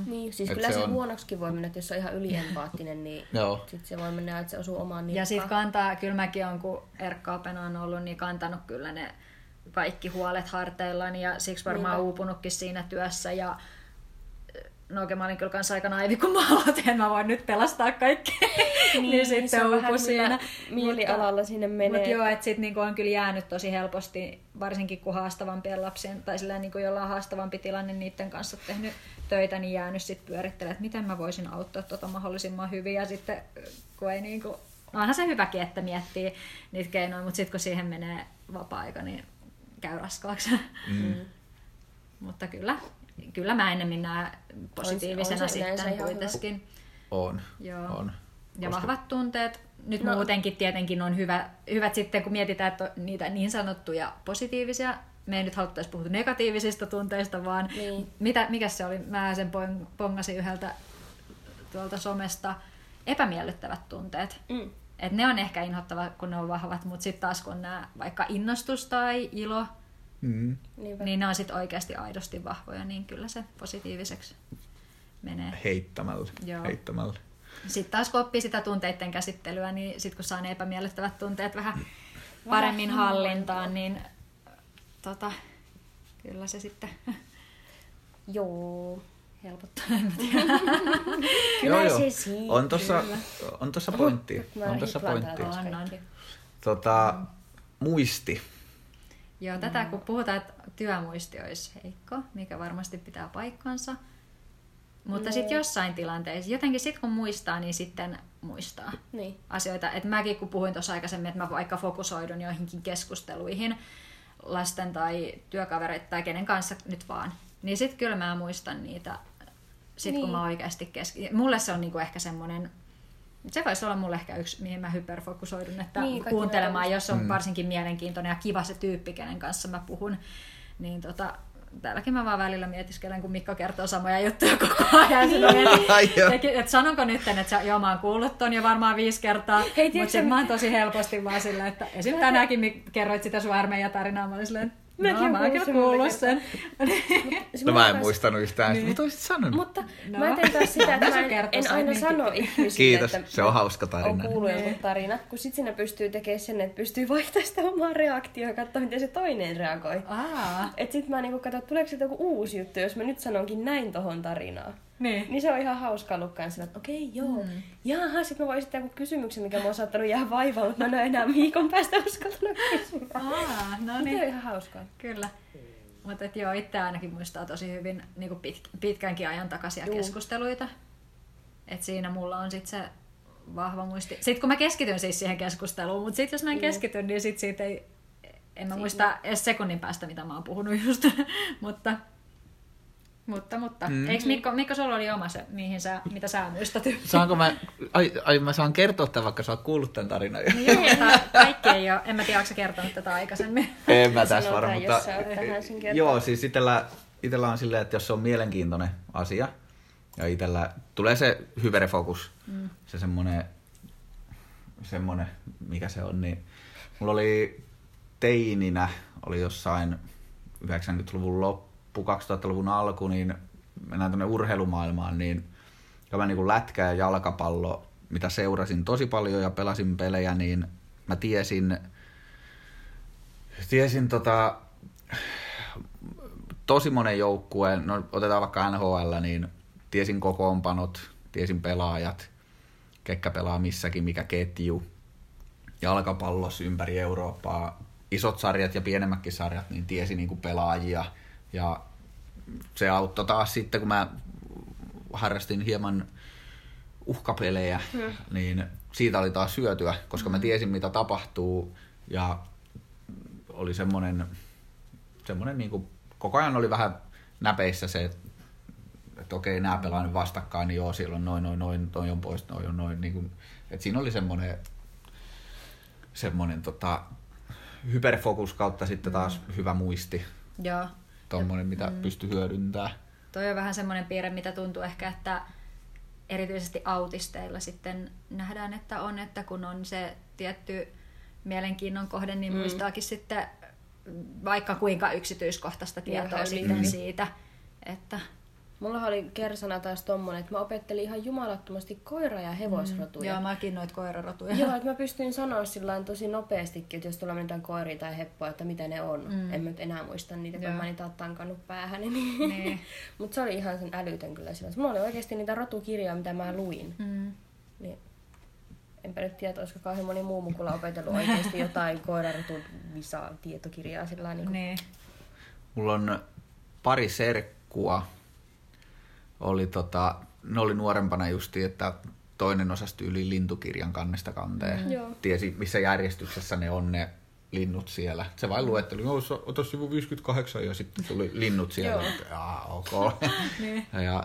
Niin, siis kyllä se huonoksikin voi mennä, että jos on ihan yliempaattinen, niin sit se voi mennä, että se osuu omaan niikkaan. Ja sit kantaa, kyllä mäkin olen, kun Erkka Opena on ollut, niin kantanut kyllä ne kaikki huolet harteillani ja siksi varmaan uupunutkin siinä työssä ja... No oikein, mä olin kyllä kanssa aika naivi, kun mä aloitin, mä voin nyt pelastaa kaikkea. Niin sitten upu siinä. Mielialalla sinne menee. Mutta joo, että sit niinku on kyllä jäänyt tosi helposti, varsinkin kun haastavampien lapsien, tai sillä niinku jollain haastavampi tilanne niiden kanssa tehnyt töitä, niin jäänyt sit pyörittelemään, että miten mä voisin auttaa mahdollisimman hyvin. Ja sitten kun ei niinku, no onhan se hyväkin, että miettii niitä keinoja, mutta sit kun siihen menee vapaa-aika, niin käy raskaaksi. Mutta kyllä mä ennemmin näen positiivisena on sitten kuitenkin. On. Ja vahvat tunteet. Nyt muutenkin tietenkin on hyvät sitten, kun mietitään, että niitä niin sanottuja positiivisia. Me ei nyt haluttaisi puhua negatiivisista tunteista, vaan mikäs se oli? Mä sen pongasin yhdeltä tuolta somesta. Epämiellyttävät tunteet. Et ne on ehkä inhottava, kun ne on vahvat, mutta sitten taas kun nämä vaikka innostus tai ilo, niin ne on sitten oikeasti aidosti vahvoja, niin kyllä se positiiviseksi menee. Heittämällä. Sitten taas kun oppii sitä tunteiden käsittelyä, niin sitten kun saa ne epämiellyttävät tunteet vähän paremmin hallintaan, niin kyllä se sitten helpottaa. On tuossa pointtia. Muisti. Joo, tätä kun puhutaan, että työmuisti olisi heikko, mikä varmasti pitää paikkansa. Mutta sitten jossain tilanteessa, jotenkin sitten kun muistaa, niin sitten muistaa asioita. Et mäkin kun puhuin tuossa aikaisemmin, että mä vaikka fokusoidun joihinkin keskusteluihin lasten tai työkavereiden tai kenen kanssa nyt vaan, niin sitten kyllä mä muistan niitä, kun mä oikeasti Mulle se on niinku ehkä semmoinen... Se voisi olla mulle ehkä yksi, mihin mä hyperfokusoidun, että kuuntelemaan, jos on varsinkin mielenkiintoinen ja kiva se tyyppi, kenen kanssa mä puhun. Niin täälläkin mä vaan välillä mietiskelen, kun Mikko kertoo samoja juttuja koko ajan. Että sanonko nyt, että mä oon kuullut ton jo varmaan 5 kertaa, mutta mä oon tosi helposti vaan silleen, että esimerkiksi tänäänkin kerroit sitä sun armeijatarinaa, mä olin silleen, mä oon kyllä kuullut sen. No mä en muistanut yhtään sitä, mutta olisit sanonut. Mutta mä teen taas sitä, että mä en aina sano ihmisille. Kiitos, se on hauska tarina. On kuullut joku tarina, kun sit siinä pystyy tekemään sen, että pystyy vaihtamaan sitä omaa reaktioon ja katsoa, miten se toinen reagoi. Et sit mä katson, että tuleeko sieltä joku uusi juttu, jos mä nyt sanonkin näin tohon tarinaan. Niin se on ihan hauskaa lukkaan sillä, että jaha, sit mä voin esittää joku kysymyksen, mikä mä oon saattanut jää vaivaa, mutta mä en ole enää viikon päästä uskaltanut kysyä. Se on ihan hauskaa. Kyllä. Mutta itse ainakin muistaa tosi hyvin niin pitkänkin ajan takaisia keskusteluita. Et siinä mulla on sit se vahva muisti. Sit kun mä keskityn siis siihen keskusteluun, mutta sit jos mä en keskity, niin sit siitä ei... En mä muista edes sekunnin päästä, mitä mä oon puhunut just, mutta. Mm. Eiks Mikko, sulla oli oma se, mitä sä muistat? Saanko mä, mä saan kertoa tämän, vaikka sä oot kuullut tämän tarinan jo. Kaikki ei ole, en mä tiedä, ootko sä kertonut tätä aikaisemmin. En mä tässä varmaan, mutta joo, siis itellä on silleen, että jos se on mielenkiintoinen asia, ja itellä tulee se hyperfokus, se semmonen, mikä se on, niin mulla oli teininä, oli jossain 90-luvun loppu, 2000-luvun alku, niin mennään tuonne urheilumaailmaan, niin mä niin lätkä ja jalkapallo, mitä seurasin tosi paljon ja pelasin pelejä, niin mä tiesin tosi monen joukkueen, no otetaan vaikka NHL, niin tiesin kokoonpanot, tiesin pelaajat, ketkä pelaa missäkin, mikä ketju, jalkapallos ympäri Eurooppaa, isot sarjat ja pienemmätkin sarjat, niin tiesi niinku pelaajia. Ja se auttoi taas sitten, kun mä harrastin hieman uhkapelejä, niin siitä oli taas hyötyä, koska mä tiesin, mitä tapahtuu. Ja oli semmoinen niinku, koko ajan oli vähän näpeissä se, että okei, nämä pelaa nyt vastakkain, niin joo, siellä on noin, toi on pois, noin on noin. Niin kuin, että siinä oli semmoinen hyperfokus kautta sitten taas hyvä muisti. Joo. Tommoinen, mitä pystyi hyödyntämään. Toi on vähän semmoinen piirre, mitä tuntuu ehkä, että erityisesti autisteilla sitten nähdään, että kun on se tietty mielenkiinnon kohde, niin muistaakin sitten vaikka kuinka yksityiskohtaista tietoa sitten siitä, että... Mulla oli kersana taas tommonen, että mä opettelin ihan jumalattomasti koira- ja hevosrotuja. Joo, mäkin noit koirarotuja. Joo, että mä pystyin sanoa sillain tosi nopeastikin, että jos tulee mitään koiria tai heppoja, että mitä ne on. En mä nyt enää muista niitä, kun mä niitä oon tankannut päähäni. Niin. Mutta se oli ihan sen älytön kyllä silloin. Mulla oli oikeasti niitä rotukirjoja, mitä mä luin. Niin. Enpä nyt tiedä, että olisiko kauhean moni muu mukula opetellut oikeasti jotain koirarotun visaa tietokirjaa sillain. Niin niin. Mulla on pari serkkua. Ne oli nuorempana justi, että toinen osasi yli lintukirjan kannesta kanteen. Tiesi, missä järjestyksessä ne on ne linnut siellä. Se vain luetteli, ota sivu 58 ja sitten tuli linnut siellä. Ok. Ja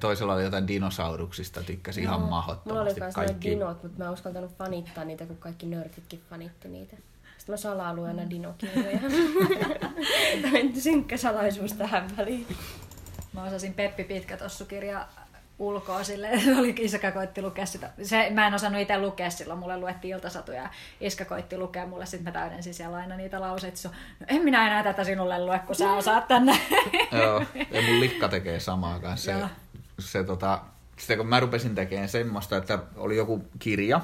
toisella oli jotain dinosauruksista, tykkäsi ihan mahdottomasti. Mulla oli kaikki dinot, mutta mä en uskaltanut fanittaa niitä, kun kaikki nörtitkin fanitti niitä. Sitten mä salaa luen ne dinokirjoja. Tämä on synkkä salaisuus tähän väliin. Mä osasin Peppi Pitkätossukirja ulkoa silleen, että iskä koitti lukea sitä. Mä en osannut itse lukea silloin, mulle luettiin iltasatuja ja iskä koitti lukea mulle, sit mä täydensin siellä aina niitä lauseita. No, en minä enää tätä sinulle lue, kun sä osaat tänne. Joo, ja mun likka tekee samaa kanssa. Sitten kun mä rupesin tekemään semmoista, että oli joku kirja,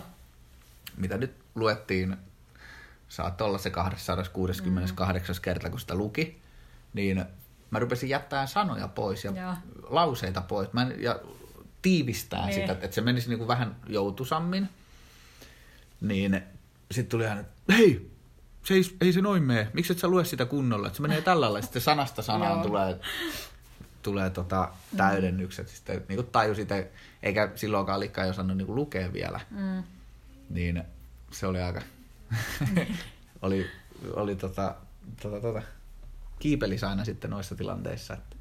mitä nyt luettiin, saattoi olla se 268. kerta, kun sitä luki, niin... Mä rupesin jättää sanoja pois ja lauseita pois ja tiivistää sitä, että se menisi niinku vähän joutusammin. Niin sitten tuli aina, että hei, ei se noin mene. Miksi et sä lue sitä kunnolla? Että se menee tällä lailla. Sitten sanasta sanaan tulee täydennykset. Sitten niinku tajusin, eikä silloinkaan liikaa ei osannut niinku lukea vielä. Niin se oli aika... oli kiipelisi aina sitten noissa tilanteissa. Että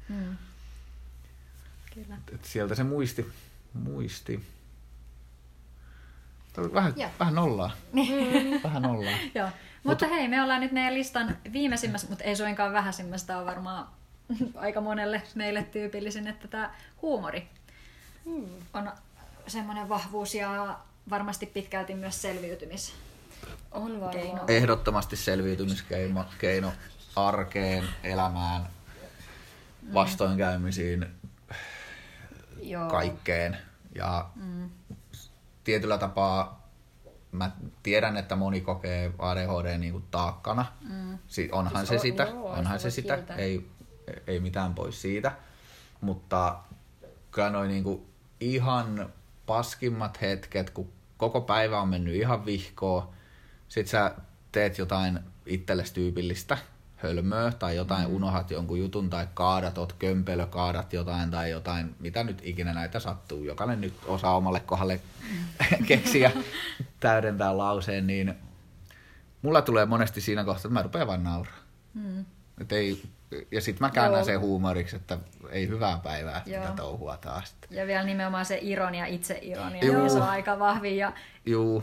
Kyllä. Että sieltä se muisti. Vähän nollaa. Vähän nollaa. Joo. Mutta hei, me ollaan nyt meidän listan viimeisimmässä, mutta ei suinkaan vähäisimmästä, on varmaan aika monelle meille tyypillisin, että tämä huumori on semmoinen vahvuus ja varmasti pitkälti myös selviytymis. On varmaan. Ehdottomasti selviytymiskeino. Arkeen, elämään, vastoinkäymisiin, kaikkeen. Ja tietyllä tapaa mä tiedän, että moni kokee ADHD niin kuin taakkana. Onhan siis se sitä, sitä. Ei mitään pois siitä. Mutta kyllä noi niin kuin ihan paskimmat hetket, kun koko päivä on mennyt ihan vihkoon, sit sä teet jotain itsellesi tyypillistä hölmöä tai jotain, unohat jonkun jutun tai kaadat jotain tai jotain, mitä nyt ikinä näitä sattuu. Jokainen nyt osaa omalle kohdalle keksiä täydentää lauseen, niin mulla tulee monesti siinä kohtaa, että mä rupean vaan nauraa. Mm. Ei, ja sit mä käännän sen huumoriksi, että ei hyvää päivää, tätä touhua taas. Ja vielä nimenomaan se ironia, itseironia, niin se on aika vahvi.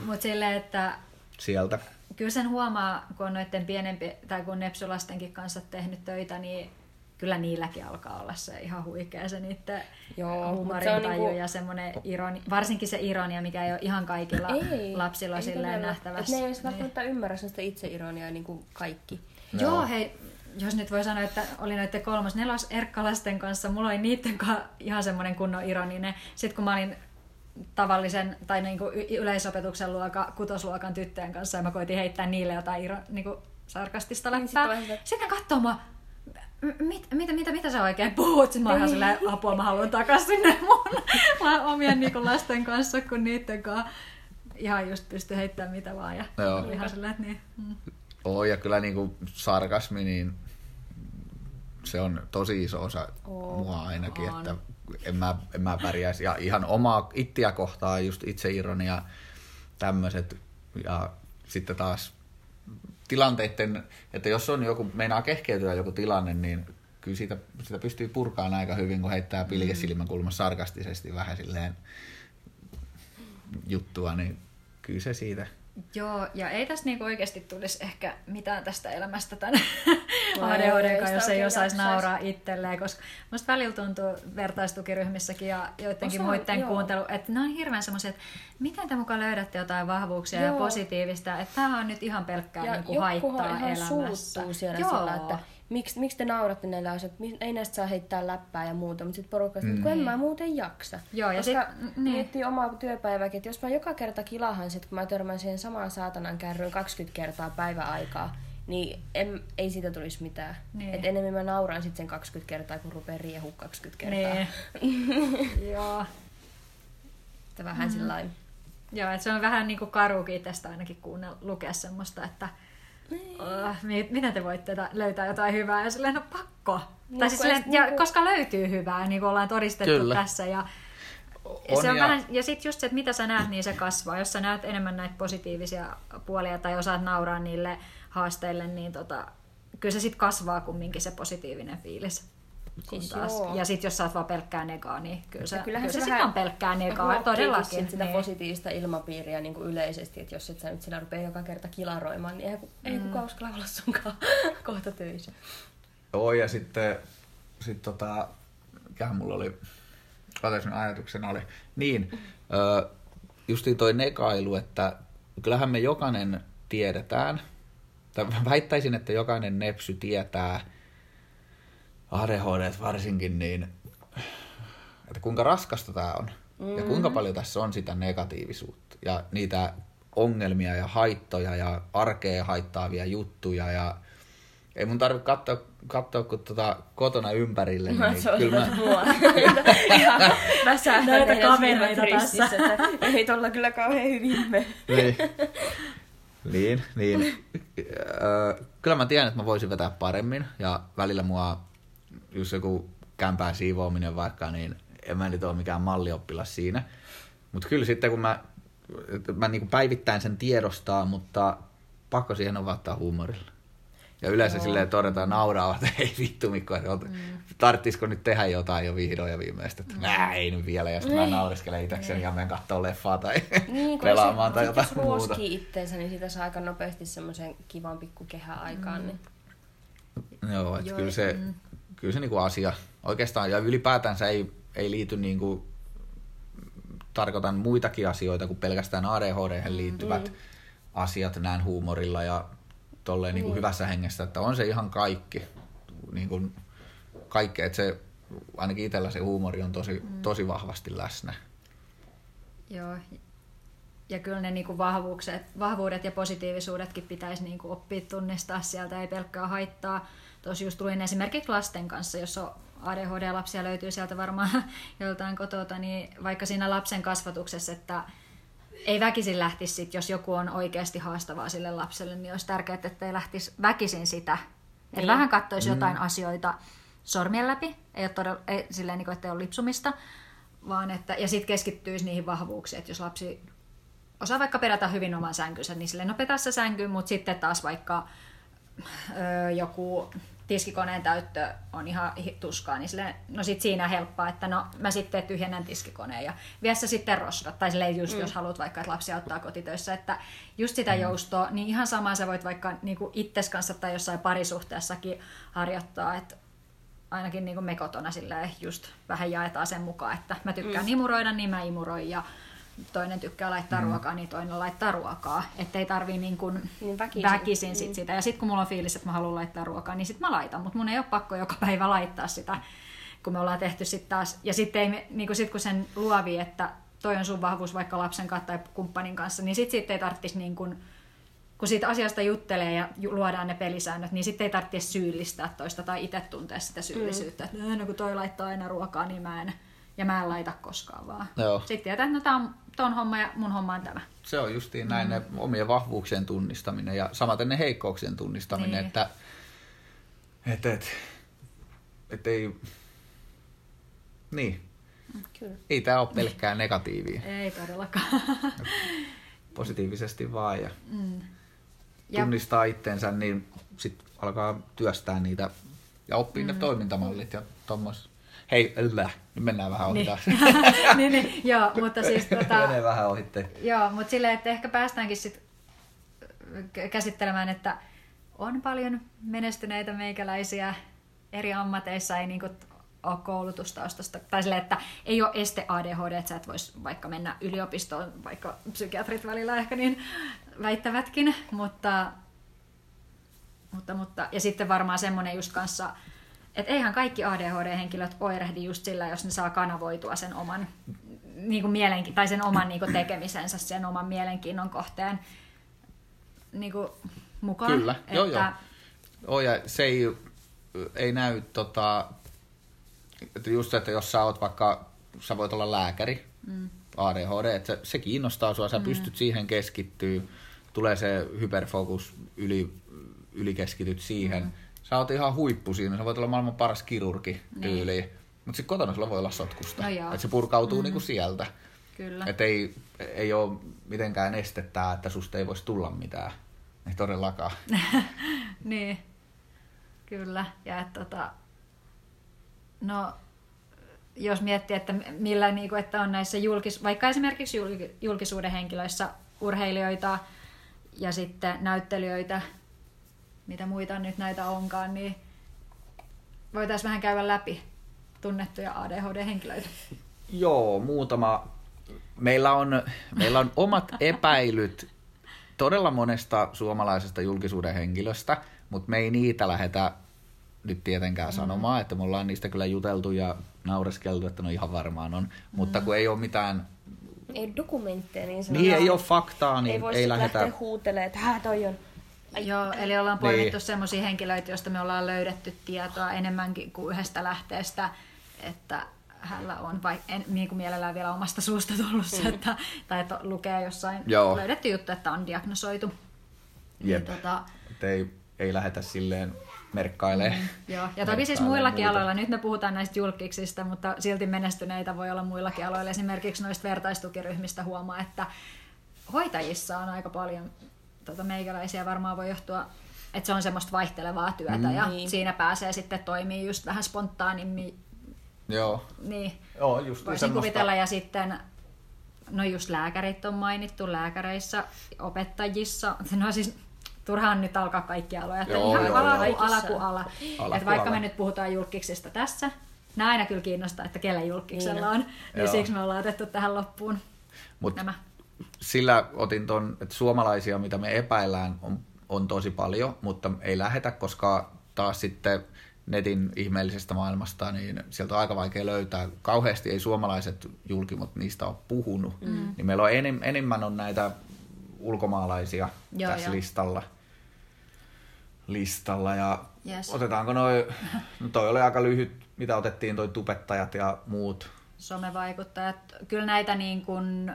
Mutta silleen, että... Sieltä. Kyllä sen huomaa, kun on noiden pienempi, tai kun nepsulastenkin kanssa tehnyt töitä, niin kyllä niilläkin alkaa olla se ihan huikea se niiden huumorintaju niinku... ja semmoinen ironia, varsinkin se ironia, mikä ei ole ihan kaikilla lapsilla silleen nähtävässä. Ne ei edes välttämättä ymmärrä sitä itseironiaa niin kuin kaikki. No. Joo, hei, jos nyt voi sanoa, että oli noiden 3.–4. erkkalasten kanssa, mulla oli niiden kanssa ihan semmoinen kunnon ironinen. Sitten kun mä olin tavallisen tai niin kuin yleisopetuksen luokan, 6-luokan tyttöjen kanssa ja mä koitin heittää niille jotain niin kuin sarkastista läppää. Sitten katsoo mua, mitä sä oikein puhut? Sitten mä oon ihan silleen, apua, mä haluan takas sinne mun omien niin lasten kanssa, kun niiden kanssa ihan just pystyi heittämään mitä vaan. Ja ihan silleen, niin... ja kyllä niinku sarkasmi, niin se on tosi iso osa mua ainakin, että en mä pärjäisi. Ja ihan omaa ittiä kohtaa just itseironia, tämmöiset. Ja sitten taas tilanteiden, että jos on joku, meinaa kehkeytyä joku tilanne, niin kyllä sitä pystyy purkaan aika hyvin, kun heittää pilke silmänkulmassa sarkastisesti vähän silleen juttua, niin kyllä se siitä... Joo, ja ei tässä niinku oikeasti tulisi ehkä mitään tästä elämästä tämän ADHD:n, jos ei osaisi nauraa itselleen, koska musta välillä tuntuu vertaistukiryhmissäkin ja joidenkin muiden kuuntelu, että ne on hirveän semmoisia, että miten te mukaan löydätte jotain vahvuuksia ja positiivista, että tämähän on nyt ihan pelkkää niinku haittaa elämässä. Sillä, että miksi te nauratte näillä asioilla, ei näistä saa heittää läppää ja muuta, mutta sitten porukka sanoo, kun en mä muuten jaksa. Joo, ja koska miettii omaa työpäivääkin, että jos mä joka kerta kilahan, sit, kun mä törmään siihen samaan saatanan kärryyn 20 kertaa päiväaikaa, niin ei siitä tulisi mitään. Niin. Et enemmän mä nauraan sitten sen 20 kertaa, kun rupeaa riehua 20 kertaa. Niin. Joo. Että vähän sillain. Joo, että se on vähän niin kuin karuukin tästä ainakin lukea semmoista, että miten te voitte löytää jotain hyvää ja silleen, no pakko. Niin, tai siis silleen, ja koska löytyy hyvää, niin kuin ollaan todistettu tässä. Ja sitten just se, että mitä sä näet, niin se kasvaa. Jos sä näet enemmän näitä positiivisia puolia tai osaat nauraa niille haasteille, niin kyllä se sitten kasvaa kumminkin se positiivinen fiilis. Siis ja sitten jos sä oot vaan pelkkää negaa, niin kyllä se sitten on pelkkää negaa todellakin. Niin. Sitä positiivista ilmapiiriä niin kuin yleisesti, että jos et sä nyt sillä rupea joka kerta kilaroimaan, niin ei kukaan uskalla olla sunkaan kohta töissä. Joo, ja sitten mikähän mulla oli, katsotaan ajatuksena oli, niin justiin toi negailu, että kyllähän me jokainen tiedetään, tai väittäisin, että jokainen nepsy tietää, ADHD varsinkin, niin että kuinka raskasta tämä on ja kuinka paljon tässä on sitä negatiivisuutta ja niitä ongelmia ja haittoja ja arkea haittaavia juttuja ja ei mun tarvitse katsoa kun kotona ympärille. Mä niin kyllä mä säästän näitä kameroita tässä. Ei tuolla kyllä kauhean hyvin mene. Niin. Kyllä mä tiedän, että mä voisin vetää paremmin ja välillä mua just joku kämpään siivoaminen vaikka, niin en mä nyt ole mikään mallioppilas siinä. Mutta kyllä sitten kun mä niinku päivittäin sen tiedostaa, mutta pakko siihen on vaattaa huumorilla. Ja yleensä silleen todetaan nauraa, että ei vittu Mikko, tarttisiko nyt tehdä jotain jo vihdoin ja viimeistä, että ei nyt vielä. Ja sitten mä nauriskelen itsekseni ja menen katsomaan leffaa tai pelaamaan tai jotain muuta. Jos ruoskii itteensä, niin siitä saa aika nopeasti semmoisen kivan pikkukehän aikaan. Niin. Joo, että kyllä se... Kyllä se niinku asia oikeastaan ja ylipäätänsä ei liity niinku, tarkoitan muitakin asioita kuin pelkästään ADHD:hen liittyvät asiat näin huumorilla ja tolleen niinku hyvässä hengessä, että on se ihan kaikki niinku kaikki, että se ainakin itsellä se huumori on tosi vahvasti läsnä. Joo. Ja kyllä ne niinku vahvuudet ja positiivisuudetkin pitäisi niinku oppia tunnistaa sieltä, ei pelkkää haittaa. Tuossa just tulin esimerkiksi lasten kanssa, jos on ADHD-lapsia, löytyy sieltä varmaan joltain kotota, niin vaikka siinä lapsen kasvatuksessa, että ei väkisin lähtisi, sit, jos joku on oikeasti haastavaa sille lapselle, niin olisi tärkeää, että ei lähtisi väkisin sitä. Että vähän katsoisi jotain asioita sormien läpi, ei ole todella, silleen, että ei ole lipsumista, vaan että, ja sitten keskittyisi niihin vahvuuksiin, että jos lapsi osaa vaikka perätä hyvin oman sänkynsä, niin silleen, no petä se sänky, mutta sitten taas vaikka joku tiskikoneen täyttö on ihan tuskaa, niin silleen, no sit siinä helppaa, että no mä sitten tyhjennän tiskikoneen ja vie se sitten rosvot. Tai silleen just jos haluat vaikka, että lapsi auttaa kotitöissä, että just sitä joustoa, niin ihan samaa sä voit vaikka niinku itses kanssa tai jossain parisuhteessakin harjoittaa, että ainakin niinku me kotona silleen just vähän jaetaan sen mukaan, että mä tykkään imuroida, niin mä imuroin ja toinen tykkää laittaa ruokaa, niin toinen laittaa ruokaa. Ettei tarvii niin kuin väkisin sit sitä. Ja sit kun mulla on fiilis, että mä haluan laittaa ruokaa, niin sit mä laitan. Mut mun ei oo pakko joka päivä laittaa sitä, kun me ollaan tehty sit taas. Ja sit, ei, niin kun, sit kun sen luovii, että toi on sun vahvuus vaikka lapsen kanssa tai kumppanin kanssa, niin sit ei tarvitsisi, niin kun siitä asiasta juttelee ja luodaan ne pelisäännöt, niin sit ei tarvitsisi syyllistää toista tai itse tuntea sitä syyllisyyttä. Että no kun toi laittaa aina ruokaa, niin mä en. Ja mä en laita koskaan vaan. Joo. Sitten tietää, että no tää on ton homma ja mun homma on tämä. Se on justiin näin, ne omien vahvuuksien tunnistaminen ja samaten ne heikkouksien tunnistaminen, niin. että ei, niin, kyllä. Ei tää ole pelkkää negatiivia. Ei todellakaan. Positiivisesti vaan ja tunnistaa itteensä, niin sit alkaa työstää niitä ja oppii ne toimintamallit ja tommoset. Hei, nyt mennään vähän ohi taas. Niin, joo, mutta siis menee vähän ohi. Joo, mutta silleen, että ehkä päästäänkin sit käsittelemään, että on paljon menestyneitä meikäläisiä eri ammateissa, ei niinku ole koulutustaustasta. Tai silleen, että ei ole este ADHD, että sä et vois vaikka mennä yliopistoon, vaikka psykiatrit välillä ehkä niin väittävätkin. Mutta ja sitten varmaan semmoinen just kanssa. Että eihän kaikki ADHD-henkilöt oirehdi just sillä, jos ne saa kanavoitua sen oman, niin tai sen oman niin tekemisensä, sen oman mielenkiinnon kohteen niin mukaan. Kyllä, että joo. Ja se ei näy, että just se, että jos sä oot vaikka, sä voit olla lääkäri, ADHD, että se kiinnostaa sua, sä pystyt siihen keskittyä, tulee se hyperfokus, ylikeskityt siihen. Sä oot ihan huippu siinä, sä voit olla maailman paras kirurgi tyyliin, mutta sitten kotona sulla voi olla sotkusta, että se purkautuu niinku sieltä. Kyllä. Et ei ole mitenkään estettä, että susta ei voisi tulla mitään, ei todellakaan. Niin, kyllä. Ja no, jos miettii, että millä niinku, että on näissä vaikka esimerkiksi julkisuuden henkilöissä urheilijoita ja sitten näyttelijöitä, mitä muita nyt näitä onkaan, niin voitaisiin vähän käydä läpi tunnettuja ADHD-henkilöitä. Joo, muutama. Meillä on omat epäilyt todella monesta suomalaisesta julkisuuden henkilöstä, mutta me ei niitä lähetä nyt tietenkään sanomaan, että me ollaan niistä kyllä juteltu ja naureskeltu, että no ihan varmaan on, mutta kun ei ole mitään. Ei dokumentteja, niin sanotaan. Niin, ei ole faktaa, niin ei lähetä. Lähteä huutelemaan, että toi on. Joo, eli ollaan poimittu semmoisia henkilöitä, joista me ollaan löydetty tietoa enemmänkin kuin yhdestä lähteestä, että hänellä on, niin kuin mielellään vielä omasta suusta tullut se, että, tai että lukee jossain löydetty juttu, että on diagnosoitu. Jep, niin, ei lähetä silleen merkkailemaan. Joo, ja toki siis muillakin aloilla, nyt me puhutaan näistä julkiksista, mutta silti menestyneitä voi olla muillakin aloilla. Esimerkiksi noista vertaistukiryhmistä huomaa, että hoitajissa on aika paljon meikäläisiä varmaan voi johtua, että se on semmoista vaihtelevaa työtä ja siinä pääsee sitten toimii just vähän spontaanimmin. Joo. Niin. Joo, just voisin kuvitella ja sitten no just lääkärit on mainittu lääkäreissä, opettajissa. No siis turhaan nyt alkaa kaikki aloja, että ihan ala kuin ala. Että vaikka me nyt puhutaan julkiksista tässä, nämä aina kyllä kiinnostaa, että kelle julkiksella on. Niin siksi me ollaan otettu tähän loppuun nämä. Sillä otin ton, että suomalaisia, mitä me epäillään, on tosi paljon, mutta ei lähetä, koska taas sitten netin ihmeellisestä maailmasta, niin sieltä on aika vaikea löytää. Kauheasti ei suomalaiset julkimot niistä ole puhunut, niin meillä on enemmän on näitä ulkomaalaisia tässä listalla. Ja otetaanko noin, no toi oli aika lyhyt, mitä otettiin toi tubettajat ja muut. Somevaikuttajat, kyllä näitä niin kuin.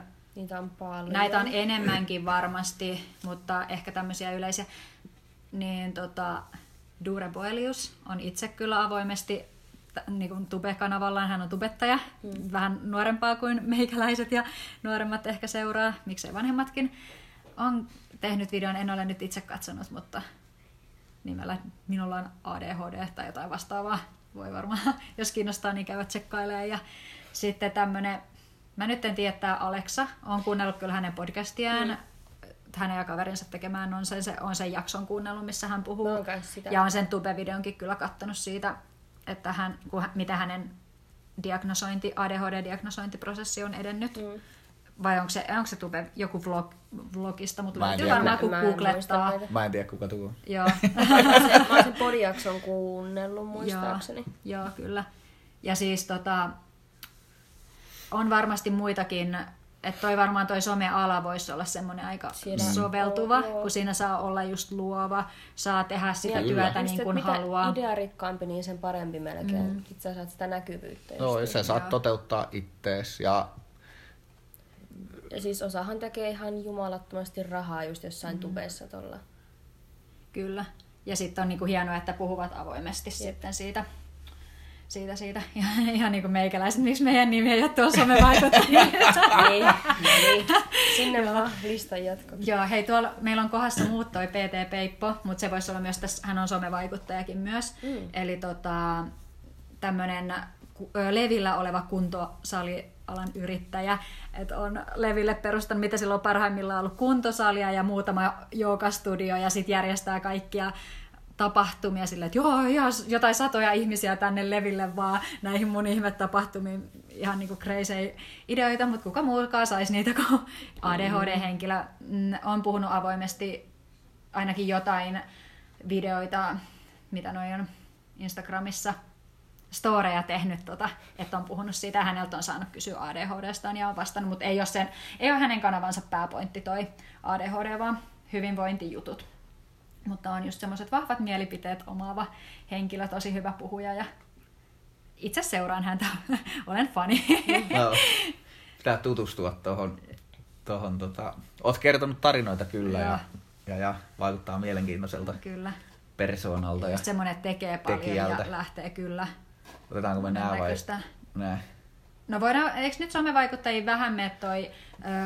Näitä on enemmänkin varmasti, mutta ehkä tämmöisiä yleisiä. Niin Dure Boelius on itse kyllä avoimesti niin Tube-kanavallaan, hän on tubettaja, vähän nuorempaa kuin meikäläiset ja nuoremmat ehkä seuraa, miksei vanhemmatkin. On tehnyt videon, en ole nyt itse katsonut, mutta nimellä minulla on ADHD tai jotain vastaavaa. Voi varmaan, jos kiinnostaa, niin käydä tsekkailemaan. Ja sitten tämmönen, mä nyt en tiedä, tää Alexa, oon kuunnellut kyllä hänen podcastiaan, hänen ja kaverinsa tekemään, on sen jakson kuunnellut, missä hän puhuu. Ja on sen Tube-videonkin kyllä kattonut siitä, että mitä hänen ADHD-diagnosointiprosessi on edennyt. Vai onko se Tube joku vlogista, mutta löytyy varmaan kun googlettaa. Mä en tiedä kuka tuo. Joo. Mä oon sen podijakson kuunnellut muistaakseni. Joo, kyllä. Ja siis on varmasti muitakin, että varmaan toi some-ala voisi olla semmoinen aika soveltuva, kun siinä saa olla just luova, saa tehdä sitä työtä niin kuin haluaa. Mitä idearikkaampi, niin sen parempi melkein. Sitten sä saat sitä näkyvyyttä. No, sä saat toteuttaa itteesi ja siis osahan tekee ihan jumalattomasti rahaa just jossain tubeissa tuolla. Kyllä. Ja sitten on niinku hienoa, että puhuvat avoimesti sitten siitä. Ihan niin kuin meikäläiset, miksi meidän nimi ei ole tuolla somevaikuttajia. niin. Sinne vaan listan jatkoksi. Joo, hei tuolla meillä on kohdassa muut toi PT Peippo, mutta se voisi olla myös tässä, hän on somevaikuttajakin myös. Eli tämmöinen levillä oleva kuntosali alan yrittäjä, että on Leville perustanut, mitä sillä on parhaimmillaan ollut kuntosalia ja muutama joogastudio ja sitten järjestää kaikkia tapahtumia silleen, että jotain satoja ihmisiä tänne Leville vaan näihin mun ihmetapahtumiin, ihan niinku crazy ideoita, mutta kuka muukaan saisi niitä kuin ADHD-henkilö. On puhunut avoimesti ainakin jotain videoita, mitä noi on Instagramissa storeja tehnyt, että on puhunut siitä, häneltä on saanut kysyä ADHDstaan ja on vastannut, mutta ei ole hänen kanavansa pääpointti toi ADHD, vaan hyvinvointijutut. Mutta on just semmoiset vahvat mielipiteet omaava henkilö, tosi hyvä puhuja ja itse seuraan häntä, olen fani. No, pitää tutustua tuohon. Oot kertonut tarinoita kyllä ja vaikuttaa mielenkiintoiselta persoonalta ja semmoinen tekee paljon tekijältä. Ja lähtee kyllä. Otetaanko me nää vai? Nää. No voidaan, eikö nyt somevaikuttajiin vähän mene toi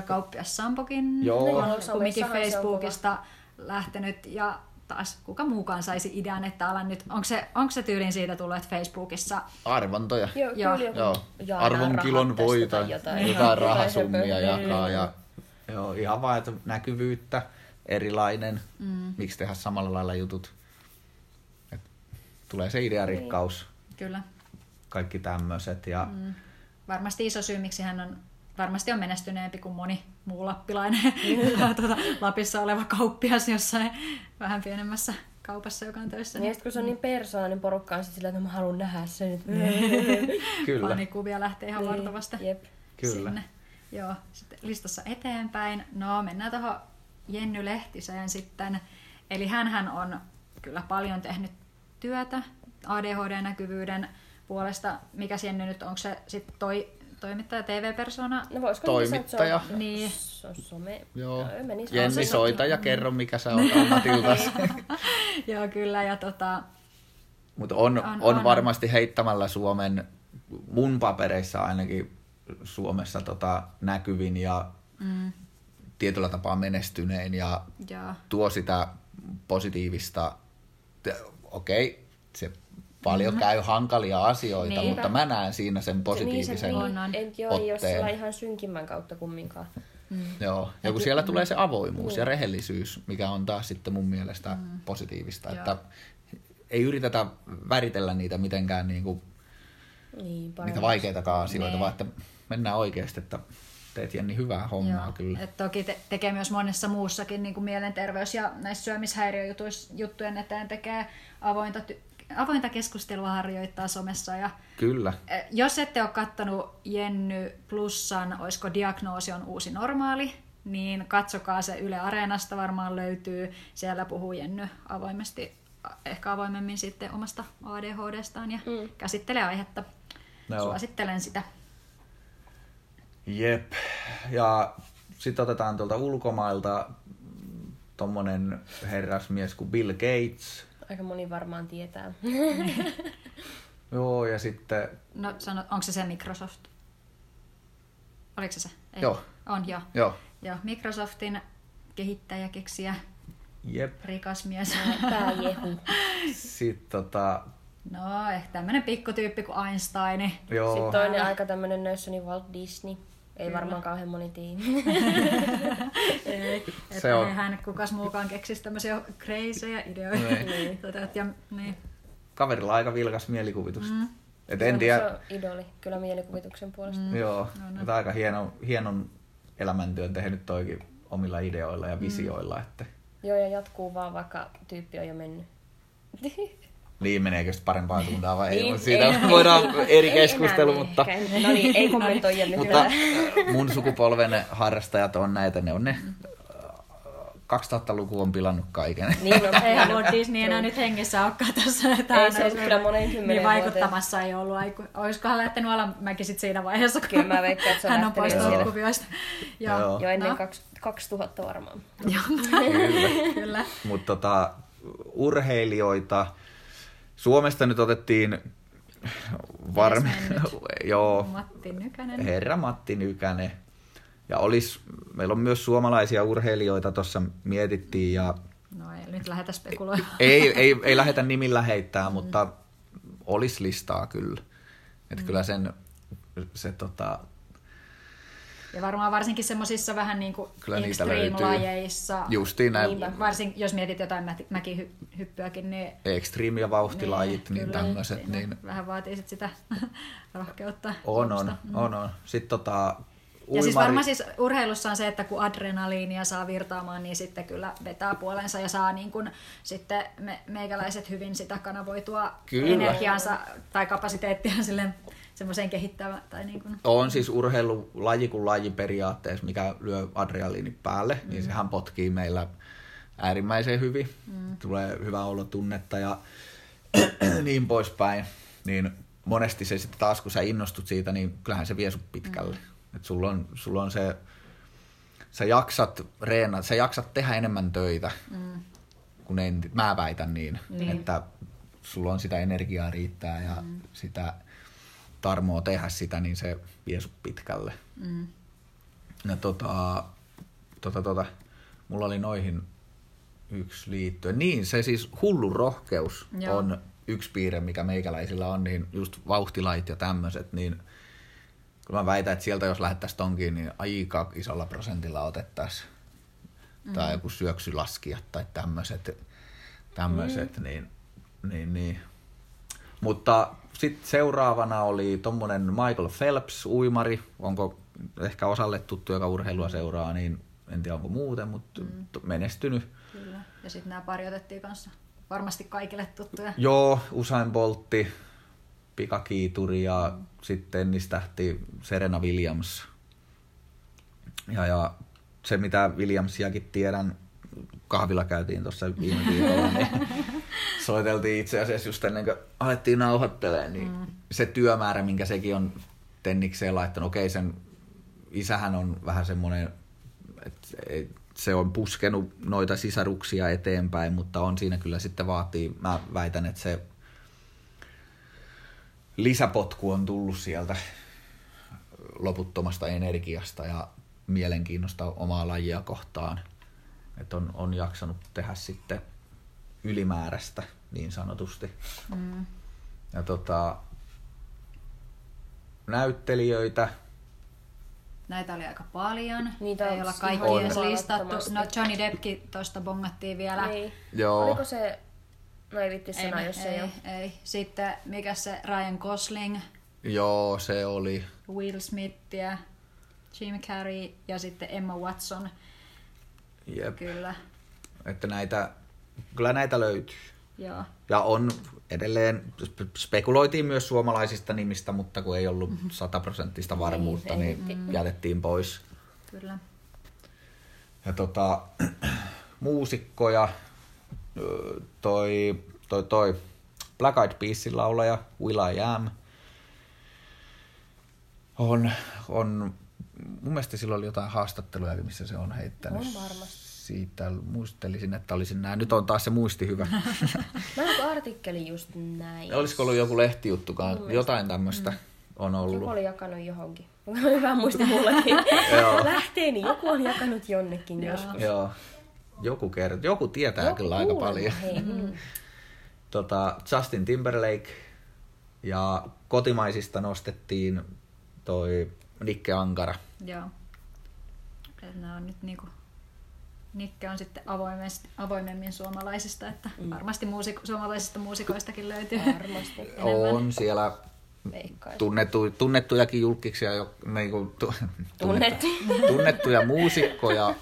Kauppias Sampokin? Joo. Kumminkin Facebookista lähtenyt ja taas kuka muukaan saisi idean, että alan nyt. Onko se tyyliin siitä tullut, että Facebookissa? Arvontoja. Joo. Arvonkilon voita, jotain rahasummia jakaa. Ja, joo, ihan vaan, että näkyvyyttä, erilainen, miksi tehdä samalla lailla jutut. Et tulee se idearikkaus. Kyllä. Kaikki tämmöiset. Ja varmasti iso syy, miksi hän on menestyneempi kuin moni muu lappilainen Lapissa oleva kauppias jossain vähän pienemmässä kaupassa, joka on töissä. Niin, kun se on niin persoonallinen porukka, on sillä, että mä haluan nähdä sen. Kyllä. Panikuvia lähtee ihan vartavasta sinne. Joo, sitten listassa eteenpäin. No, mennään tuohon Jenny Lehtiseen sitten. Eli hänhän on kyllä paljon tehnyt työtä ADHD-näkyvyyden puolesta. Mikä Jenny nyt, onko se sitten toimittaja, TV-persona? No voisiko toimittaja. Niin. Some. Joo. Jenni, soita ja kerro, mikä sä oot ammatiltasi. Joo, kyllä. Ja mutta on varmasti heittämällä Suomen, mun papereissa ainakin Suomessa näkyvin ja tietyllä tapaa menestyneen ja tuo sitä positiivista. Okei, se paljon käy hankalia asioita, niin, mutta mä näen siinä sen positiivisen otteen. Jos sillä ihan synkimmän kautta kumminkaan. Joo, ja kun siellä tulee se avoimuus ja rehellisyys, mikä on taas sitten mun mielestä positiivista. Että ei yritetä väritellä niitä mitenkään niitä vaikeitakaan asioita, vaan että mennään oikeasti, että teet Jenni hyvää hommaa kyllä. Et toki tekee myös monessa muussakin niin kuin mielenterveys- ja näissä syömishäiriöjuttujen eteen tekee avointa keskustelua harjoittaa somessa. Ja kyllä. Jos ette ole kattonut Jenny Plussan, olisiko Diagnoosi on uusi normaali, niin katsokaa se Yle Areenasta varmaan löytyy. Siellä puhuu Jenny avoimesti, ehkä avoimemmin sitten omasta ADHDstaan ja käsittelee aihetta. Suosittelen sitä. Jep. Ja sitten otetaan tuolta ulkomailta tommonen herrasmies kuin Bill Gates. Aika moni varmaan tietää. Joo, ja sitten... No, onko se Microsoft? Oliko se? Ei. Joo. On, joo. Joo. Microsoftin kehittäjä, keksijä. Jep. Rikas mies. Pääjehu. Sitten No, ehkä tämmönen pikkutyyppi kuin Einstein. Joo. Sitten toinen aika tämmönen nössö, niin Walt Disney. Ei varmaan kauhean moni tiimi. Se on. Eihän kukas muukaan keksisi tämmöisiä kreisejä ideoita. Niin. Niin. Kaverilla aika vilkas mielikuvitus. Mm. Se on idoli, kyllä mielikuvituksen puolesta. Mm. Joo, no. Aika hienon elämäntyön tehnyt toikin omilla ideoilla ja visioilla. Että... Joo, ja jatkuu vaan, vaikka tyyppi on jo mennyt. Niin, meneekö sitten parempaa suuntaan vai ei? Siitä voidaan eri keskustelu, mutta... No niin, ei kommentoi Jenny. Mutta mun sukupolven harrastajat on näitä, ne on ne... 2000-luku on pilannut kaiken. Niin, no, eihän Walt Disney enää nyt hengessä olekaan tässä. Ei se olisi kyllä moneen kymmenen vuoteen. Vaikuttamassa ei ollut. Olisikohan lähtenyt Alamäkin sitten siinä vaiheessa, kun kyllä mä veikkaan, että se on hän on poistunut kuvioista. Jo ennen 2000 varmaan. Kyllä. Mutta urheilijoita... Suomesta nyt otettiin Matti Nykänen. Herra Matti Nykänen. Ja meillä on myös suomalaisia urheilijoita tuossa mietittiin. Ja... No ei nyt lähdetä spekuloimaan. Ei lähdetä nimillä heittää, mutta olisi listaa kyllä. Että kyllä se Ja varmaan varsinkin semmoisissa vähän niin kuin extreme-lajeissa. Justiin näin. Varsinkin jos mietit jotain mäkihyppyäkin, niin... Extreme- ja vauhtilajit, niin tämmöiset. Niin... Vähän vaatii sit sitä rohkeutta. On. Sitten Ja siis varmaan urheilussa on se, että kun adrenaliinia saa virtaamaan, niin sitten kyllä vetää puolensa ja saa niin kuin sitten meikäläiset hyvin sitä kanavoitua energiaansa tai kapasiteettiaan silleen semmoiseen kehittävä. Tai niin kuin. On siis urheilulaji kuin laji periaatteessa, mikä lyö adrenaliini päälle, niin sehän potkii meillä äärimmäisen hyvin. Mm. Tulee hyvää olotunnetta ja niin poispäin. Niin monesti se sitten taas, kun sä innostut siitä, niin kyllähän se vie sut pitkälle. Että sulla on se, sä jaksat reenata, sä jaksat tehdä enemmän töitä, kun mä väitän niin, että sulla on sitä energiaa riittää ja sitä tarmoa tehdä sitä, niin se vie sut pitkälle. Mm. Ja mulla oli noihin yksi liittyen. Niin, se siis hullu rohkeus on yksi piirre, mikä meikäläisillä on, niin just vauhtilait ja tämmöiset, niin kun mä väitän, että sieltä jos lähdettäisiin tonkiin, niin aika isolla prosentilla otettaisiin tai joku syöksylaskijat tai tämmöiset niin. Mutta sitten seuraavana oli tommonen Michael Phelps, uimari, onko ehkä osalle tuttu, joka urheilua seuraa, niin en tiedä onko muuten, mutta menestynyt. Kyllä, ja sitten nämä pari otettiin kanssa, varmasti kaikille tuttuja. Joo, Usain Boltti. Pikakiituri ja sitten tennistähti Serena Williams. Ja se, mitä Williamsiakin tiedän, kahvilla käytiin tuossa viime viikolla, niin soiteltiin itse asiassa just ennen kuin alettiin nauhoittelemaan, niin se työmäärä, minkä sekin on tennikseen laittanut, okei sen isähän on vähän semmoinen, että se on puskenut noita sisaruksia eteenpäin, mutta on siinä kyllä sitten vaatii, mä väitän, että se lisäpotku on tullut sieltä loputtomasta energiasta ja mielenkiinnosta omaa lajia kohtaan. Että on jaksanut tehdä sitten ylimääräistä niin sanotusti. Mm. Ja näyttelijöitä. Näitä oli aika paljon. Niitä ei olla kaikki edes listattu. No Johnny Deppkin tuosta bongattiin vielä. Niin. Joo. Oliko se... No ei vitti sanoa, jos ei ole. Ei. Sitten mikäs se Ryan Gosling? Joo, se oli. Will Smith ja Jim Carrey ja sitten Emma Watson. Jep. Kyllä. Että kyllä näitä löytyy. Joo. Ja on edelleen, spekuloitiin myös suomalaisista nimistä, mutta kun ei ollut 100% varmuutta, niin jätettiin pois. Kyllä. Ja muusikkoja. Toi Black Eyed Peasin laulaja Will I Am on mun mielestä silloin oli jotain haastatteluja, missä se on heittänyt. On varmasti. siitä muistelisin, että olisin näin. Nyt on taas se muisti hyvä. Mä oon artikkeli just näin. Olisiko ollut joku lehtijuttukaan? Jotain tämmöistä on ollut. Joku oli jakanut johonkin. Hyvä muista mullekin. Lähteeni joku on jakanut jonnekin joskus. Joo. Joku kertoo. Joku tietää kyllä aika paljon. Justin Timberlake ja kotimaisista nostettiin toi Nikke Ankara. Joo. Nämä on nyt niinku... Nikke on sitten avoimemmin suomalaisista, että varmasti suomalaisista muusikoistakin löytyy. Varmasti. On siellä tunnettujakin julkkiksia, tunnettuja muusikkoja,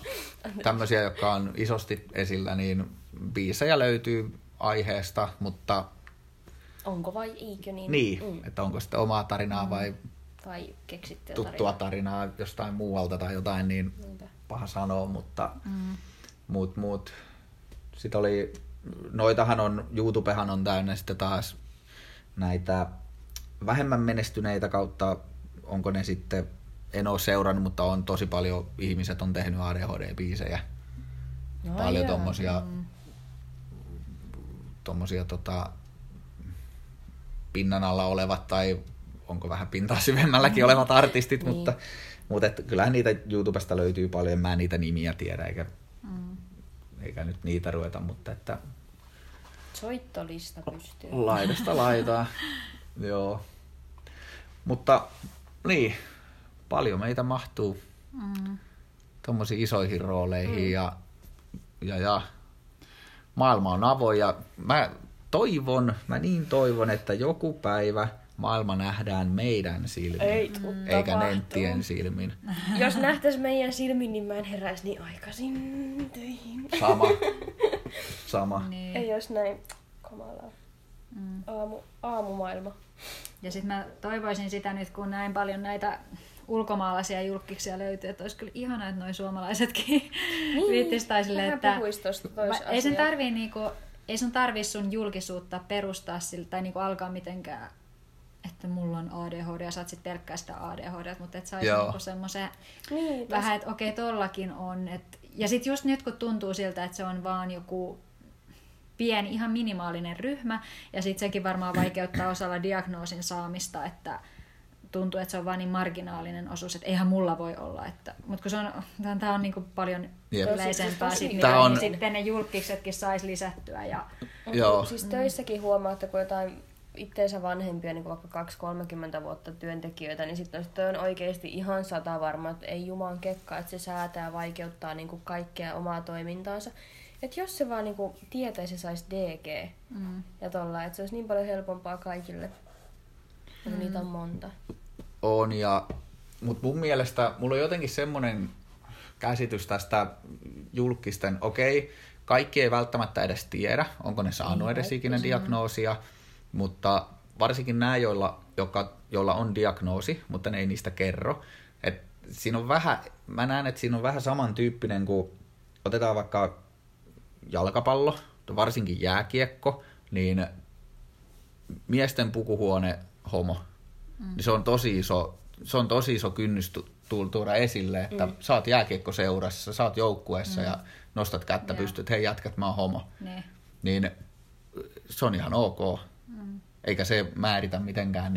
tämmöisiä, jotka on isosti esillä, niin biisejä löytyy aiheesta, mutta... Onko vai eikö niin? Niin, että onko sitten omaa tarinaa vai... Tai keksittyä tuttua tarinaa jostain muualta tai jotain, niin paha sanoa, mutta muut. Sitten oli, YouTubehan on täynnä sitten taas näitä vähemmän menestyneitä kautta, onko ne sitten, en ole seurannut, mutta on tosi paljon, ihmiset on tehnyt ADHD-biisejä. No, paljon tommosia pinnan alla olevat tai onko vähän pintaa syvemmälläkin olevat artistit, niin. mutta kyllähän niitä YouTubesta löytyy paljon, mä en niitä nimiä tiedä, eikä nyt niitä ruveta, mutta että... Soittolista pystyy. Laidasta laitaa, joo. Mutta niin, paljon meitä mahtuu tommosiin isoihin rooleihin ja maailma on avoin ja mä niin toivon, että joku päivä maailma nähdään meidän silmin, eikä nenttien silmin. Jos nähtäis meidän silmin, niin mä en heräisi niin aikaisin töihin. Sama. Niin. Ei jos näin kamalaa. Aamumaailma. Ja sit mä toivoisin sitä nyt, kun näin paljon näitä ulkomaalaisia julkkiksia löytyy, että olisi kyllä ihanaa, että noi suomalaisetkin viittistäisille, että... Ei sun tarvii sun julkisuutta perustaa sille, tai niinku alkaa mitenkään... että mulla on ADHD ja sä oot sit pelkkää sitä ADHD, mutta et saisi niinku semmoisen vähän, että okei, tollakin on. Ja sit just nyt, kun tuntuu siltä, että se on vaan joku pieni, ihan minimaalinen ryhmä, ja sit sekin varmaan vaikeuttaa osalla diagnoosin saamista, että tuntuu, että se on vaan niin marginaalinen osuus, että eihän mulla voi olla. Mutta kun tää on niinku paljon yleisempää, niin sitten ne julkkisetkin saisi lisättyä. Siis töissäkin huomaa, että kun jotain... itteensä vanhempia, niin vaikka 2-30 vuotta työntekijöitä, niin sitten toi on oikeasti ihan sata varma, että ei juman kekkaa, että se säätää, vaikeuttaa niin kuin kaikkea omaa toimintaansa. Että jos se vaan niin kuin tietäisi, se saisi DG ja tolla, että se olisi niin paljon helpompaa kaikille. Niitä on monta. On, mutta mun mielestä mulla on jotenkin semmoinen käsitys tästä julkisten, kaikki ei välttämättä edes tiedä, onko ne saanut edes ikinä diagnoosia, mutta varsinkin nämä, joilla on diagnoosi, mutta ne ei niistä kerro. Mä näen, että siinä on vähän samantyyppinen kuin otetaan vaikka jalkapallo, varsinkin jääkiekko, niin miesten pukuhuone homo. Niin se on tosi iso kynnys tuoda esille, että sä oot jääkiekkoseurassa, sä oot joukkueessa ja nostat kättä pystyt, hei jätkät, mä oon homo. Ne. Niin se on ihan ok. Eikä se määritä mitenkään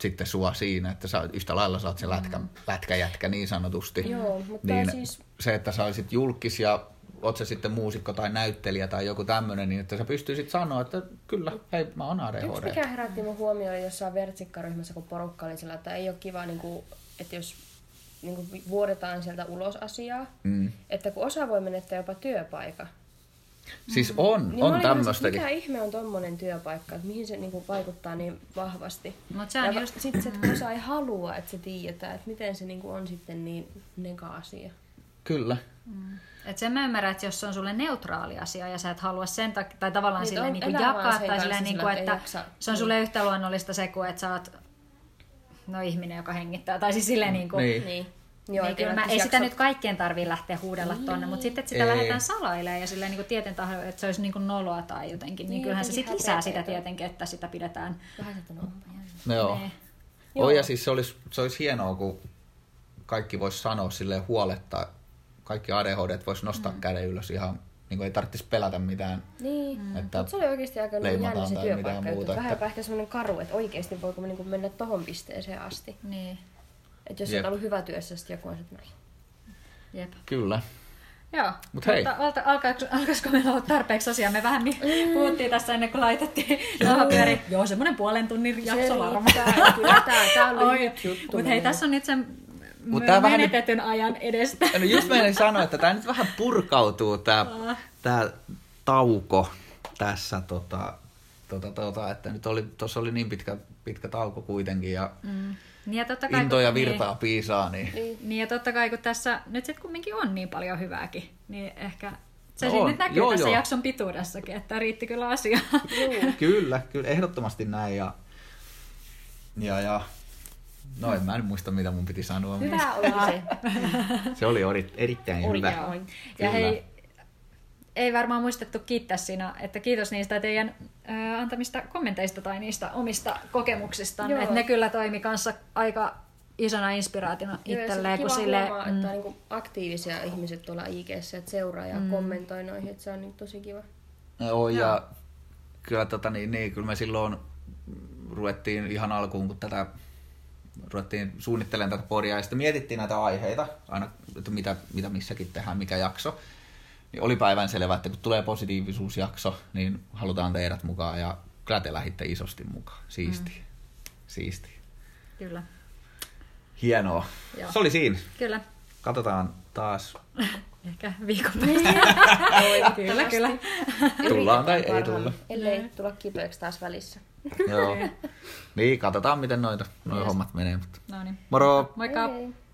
sitten sua siinä, että sä yhtä lailla saat sen lätkäjätkä niin sanotusti. Joo, mutta niin siis... Se, että sä olisit julkis ja oot sä sitten muusikko tai näyttelijä tai joku tämmönen, niin että sä pystyisit sanoa, että kyllä, hei, mä oon ADHD. Yksi mikä herätti mun huomioon jossain vertsikkaryhmässä, kun porukka oli sillä, että ei ole kiva, että jos vuodetaan sieltä ulos asiaa, että kun osa voi menettää jopa työpaikka. Siis on tämmöstäkin. Mikä ihme on tommonen työpaikka, että mihin se vaikuttaa niin vahvasti. Mut se on just sit se, että osa ei halua, että se tiedetään, että miten se on sitten niin nega-asia. Kyllä. Et sen mä ymmärrän, että jos se on sulle neutraali asia ja sä et halua sen takia, tai tavallaan niin sille jakaa, tai sille että se on sulle yhtä luonnollista se kuin, että sä oot ihminen, joka hengittää, tai siis silleen niin. Joo, niin kyllä ei sitä nyt kaikkien tarvii lähteä huudella tuonne, mutta sitten, että sitä lähdetään salailemaan ja silleen tieten taholla, että se olisi noloa tai jotenkin, niin kyllähän se sitten lisää sitä tietenkin, että sitä pidetään. Vähän sitä ja siis se olisi hienoa, kun kaikki voisi sanoa silleen huoletta kaikki ADHD:t voisi nostaa käden ylös ihan, niin kuin ei tarvitsisi pelätä mitään. Niin, mutta se oli oikeasti aika jännä se työpaikka. Vähän ehkä semmoinen karu, että oikeasti voiko niin kuin mennä tohon pisteeseen asti. Niin. Että jos on ollut hyvä työssä, sitten joku on sitten näin. Jep. Kyllä. Joo, mutta alkaisiko meillä olla tarpeeksi asiaa? Me vähän puhuttiin tässä ennen kuin laitettiin lahapyöri. Joo, semmoinen puolen tunnin jakso varmaan. Kyllä, tämä on lyhyt juttu. Mutta hei, tässä on nyt sen menetetyn ajan edestä. No just meidän sanoa, että tämä nyt vähän purkautuu, tämä tauko tässä. Että nyt tuossa oli niin pitkä tauko kuitenkin ja... Niin ja totta kai, intoja virtaa piisaa. Niin ja totta kai, kun tässä nyt sitten kumminkin on niin paljon hyvääkin, niin ehkä se nyt näkyy tässä jakson pituudessakin, että riitti kyllä asiaa. Kyllä, ehdottomasti näin. Ja no en mä nyt muista, mitä mun piti sanoa. Hyvä oli se. Se oli erittäin hyvä. Ja hei, ei varmaan muistettu kiittää sinä, että kiitos niistä teidän antamista kommenteista tai niistä omista kokemuksista. Että ne kyllä toimi kanssa aika isona inspiraationa itselleen. Kiva huomaa, että on niinku aktiivisia ihmiset tuolla IG:ssä, että seuraa ja kommentoi noihin, että se on niinku tosi kiva. Joo, ja kyllä me silloin ruvettiin ihan alkuun, kun tätä ruvettiin suunnittelemaan tätä podia ja sitten mietittiin näitä aiheita, aina, että mitä missäkin tehdään, mikä jakso. Niin oli päivänselvä, että kun tulee positiivisuusjakso, niin halutaan teidät mukaan ja kyllä te lähditte isosti mukaan. Siisti. Kyllä. Hienoa. Joo. Se oli siinä. Kyllä. Katsotaan taas. Ehkä viikon päästä. Kyllä. Tullaan tai ei tulla. Ellei tulla kipeäksi taas välissä. Joo. Niin, katsotaan miten noita hommat menee. Mutta. Noniin. Moro! Moikka! Hei.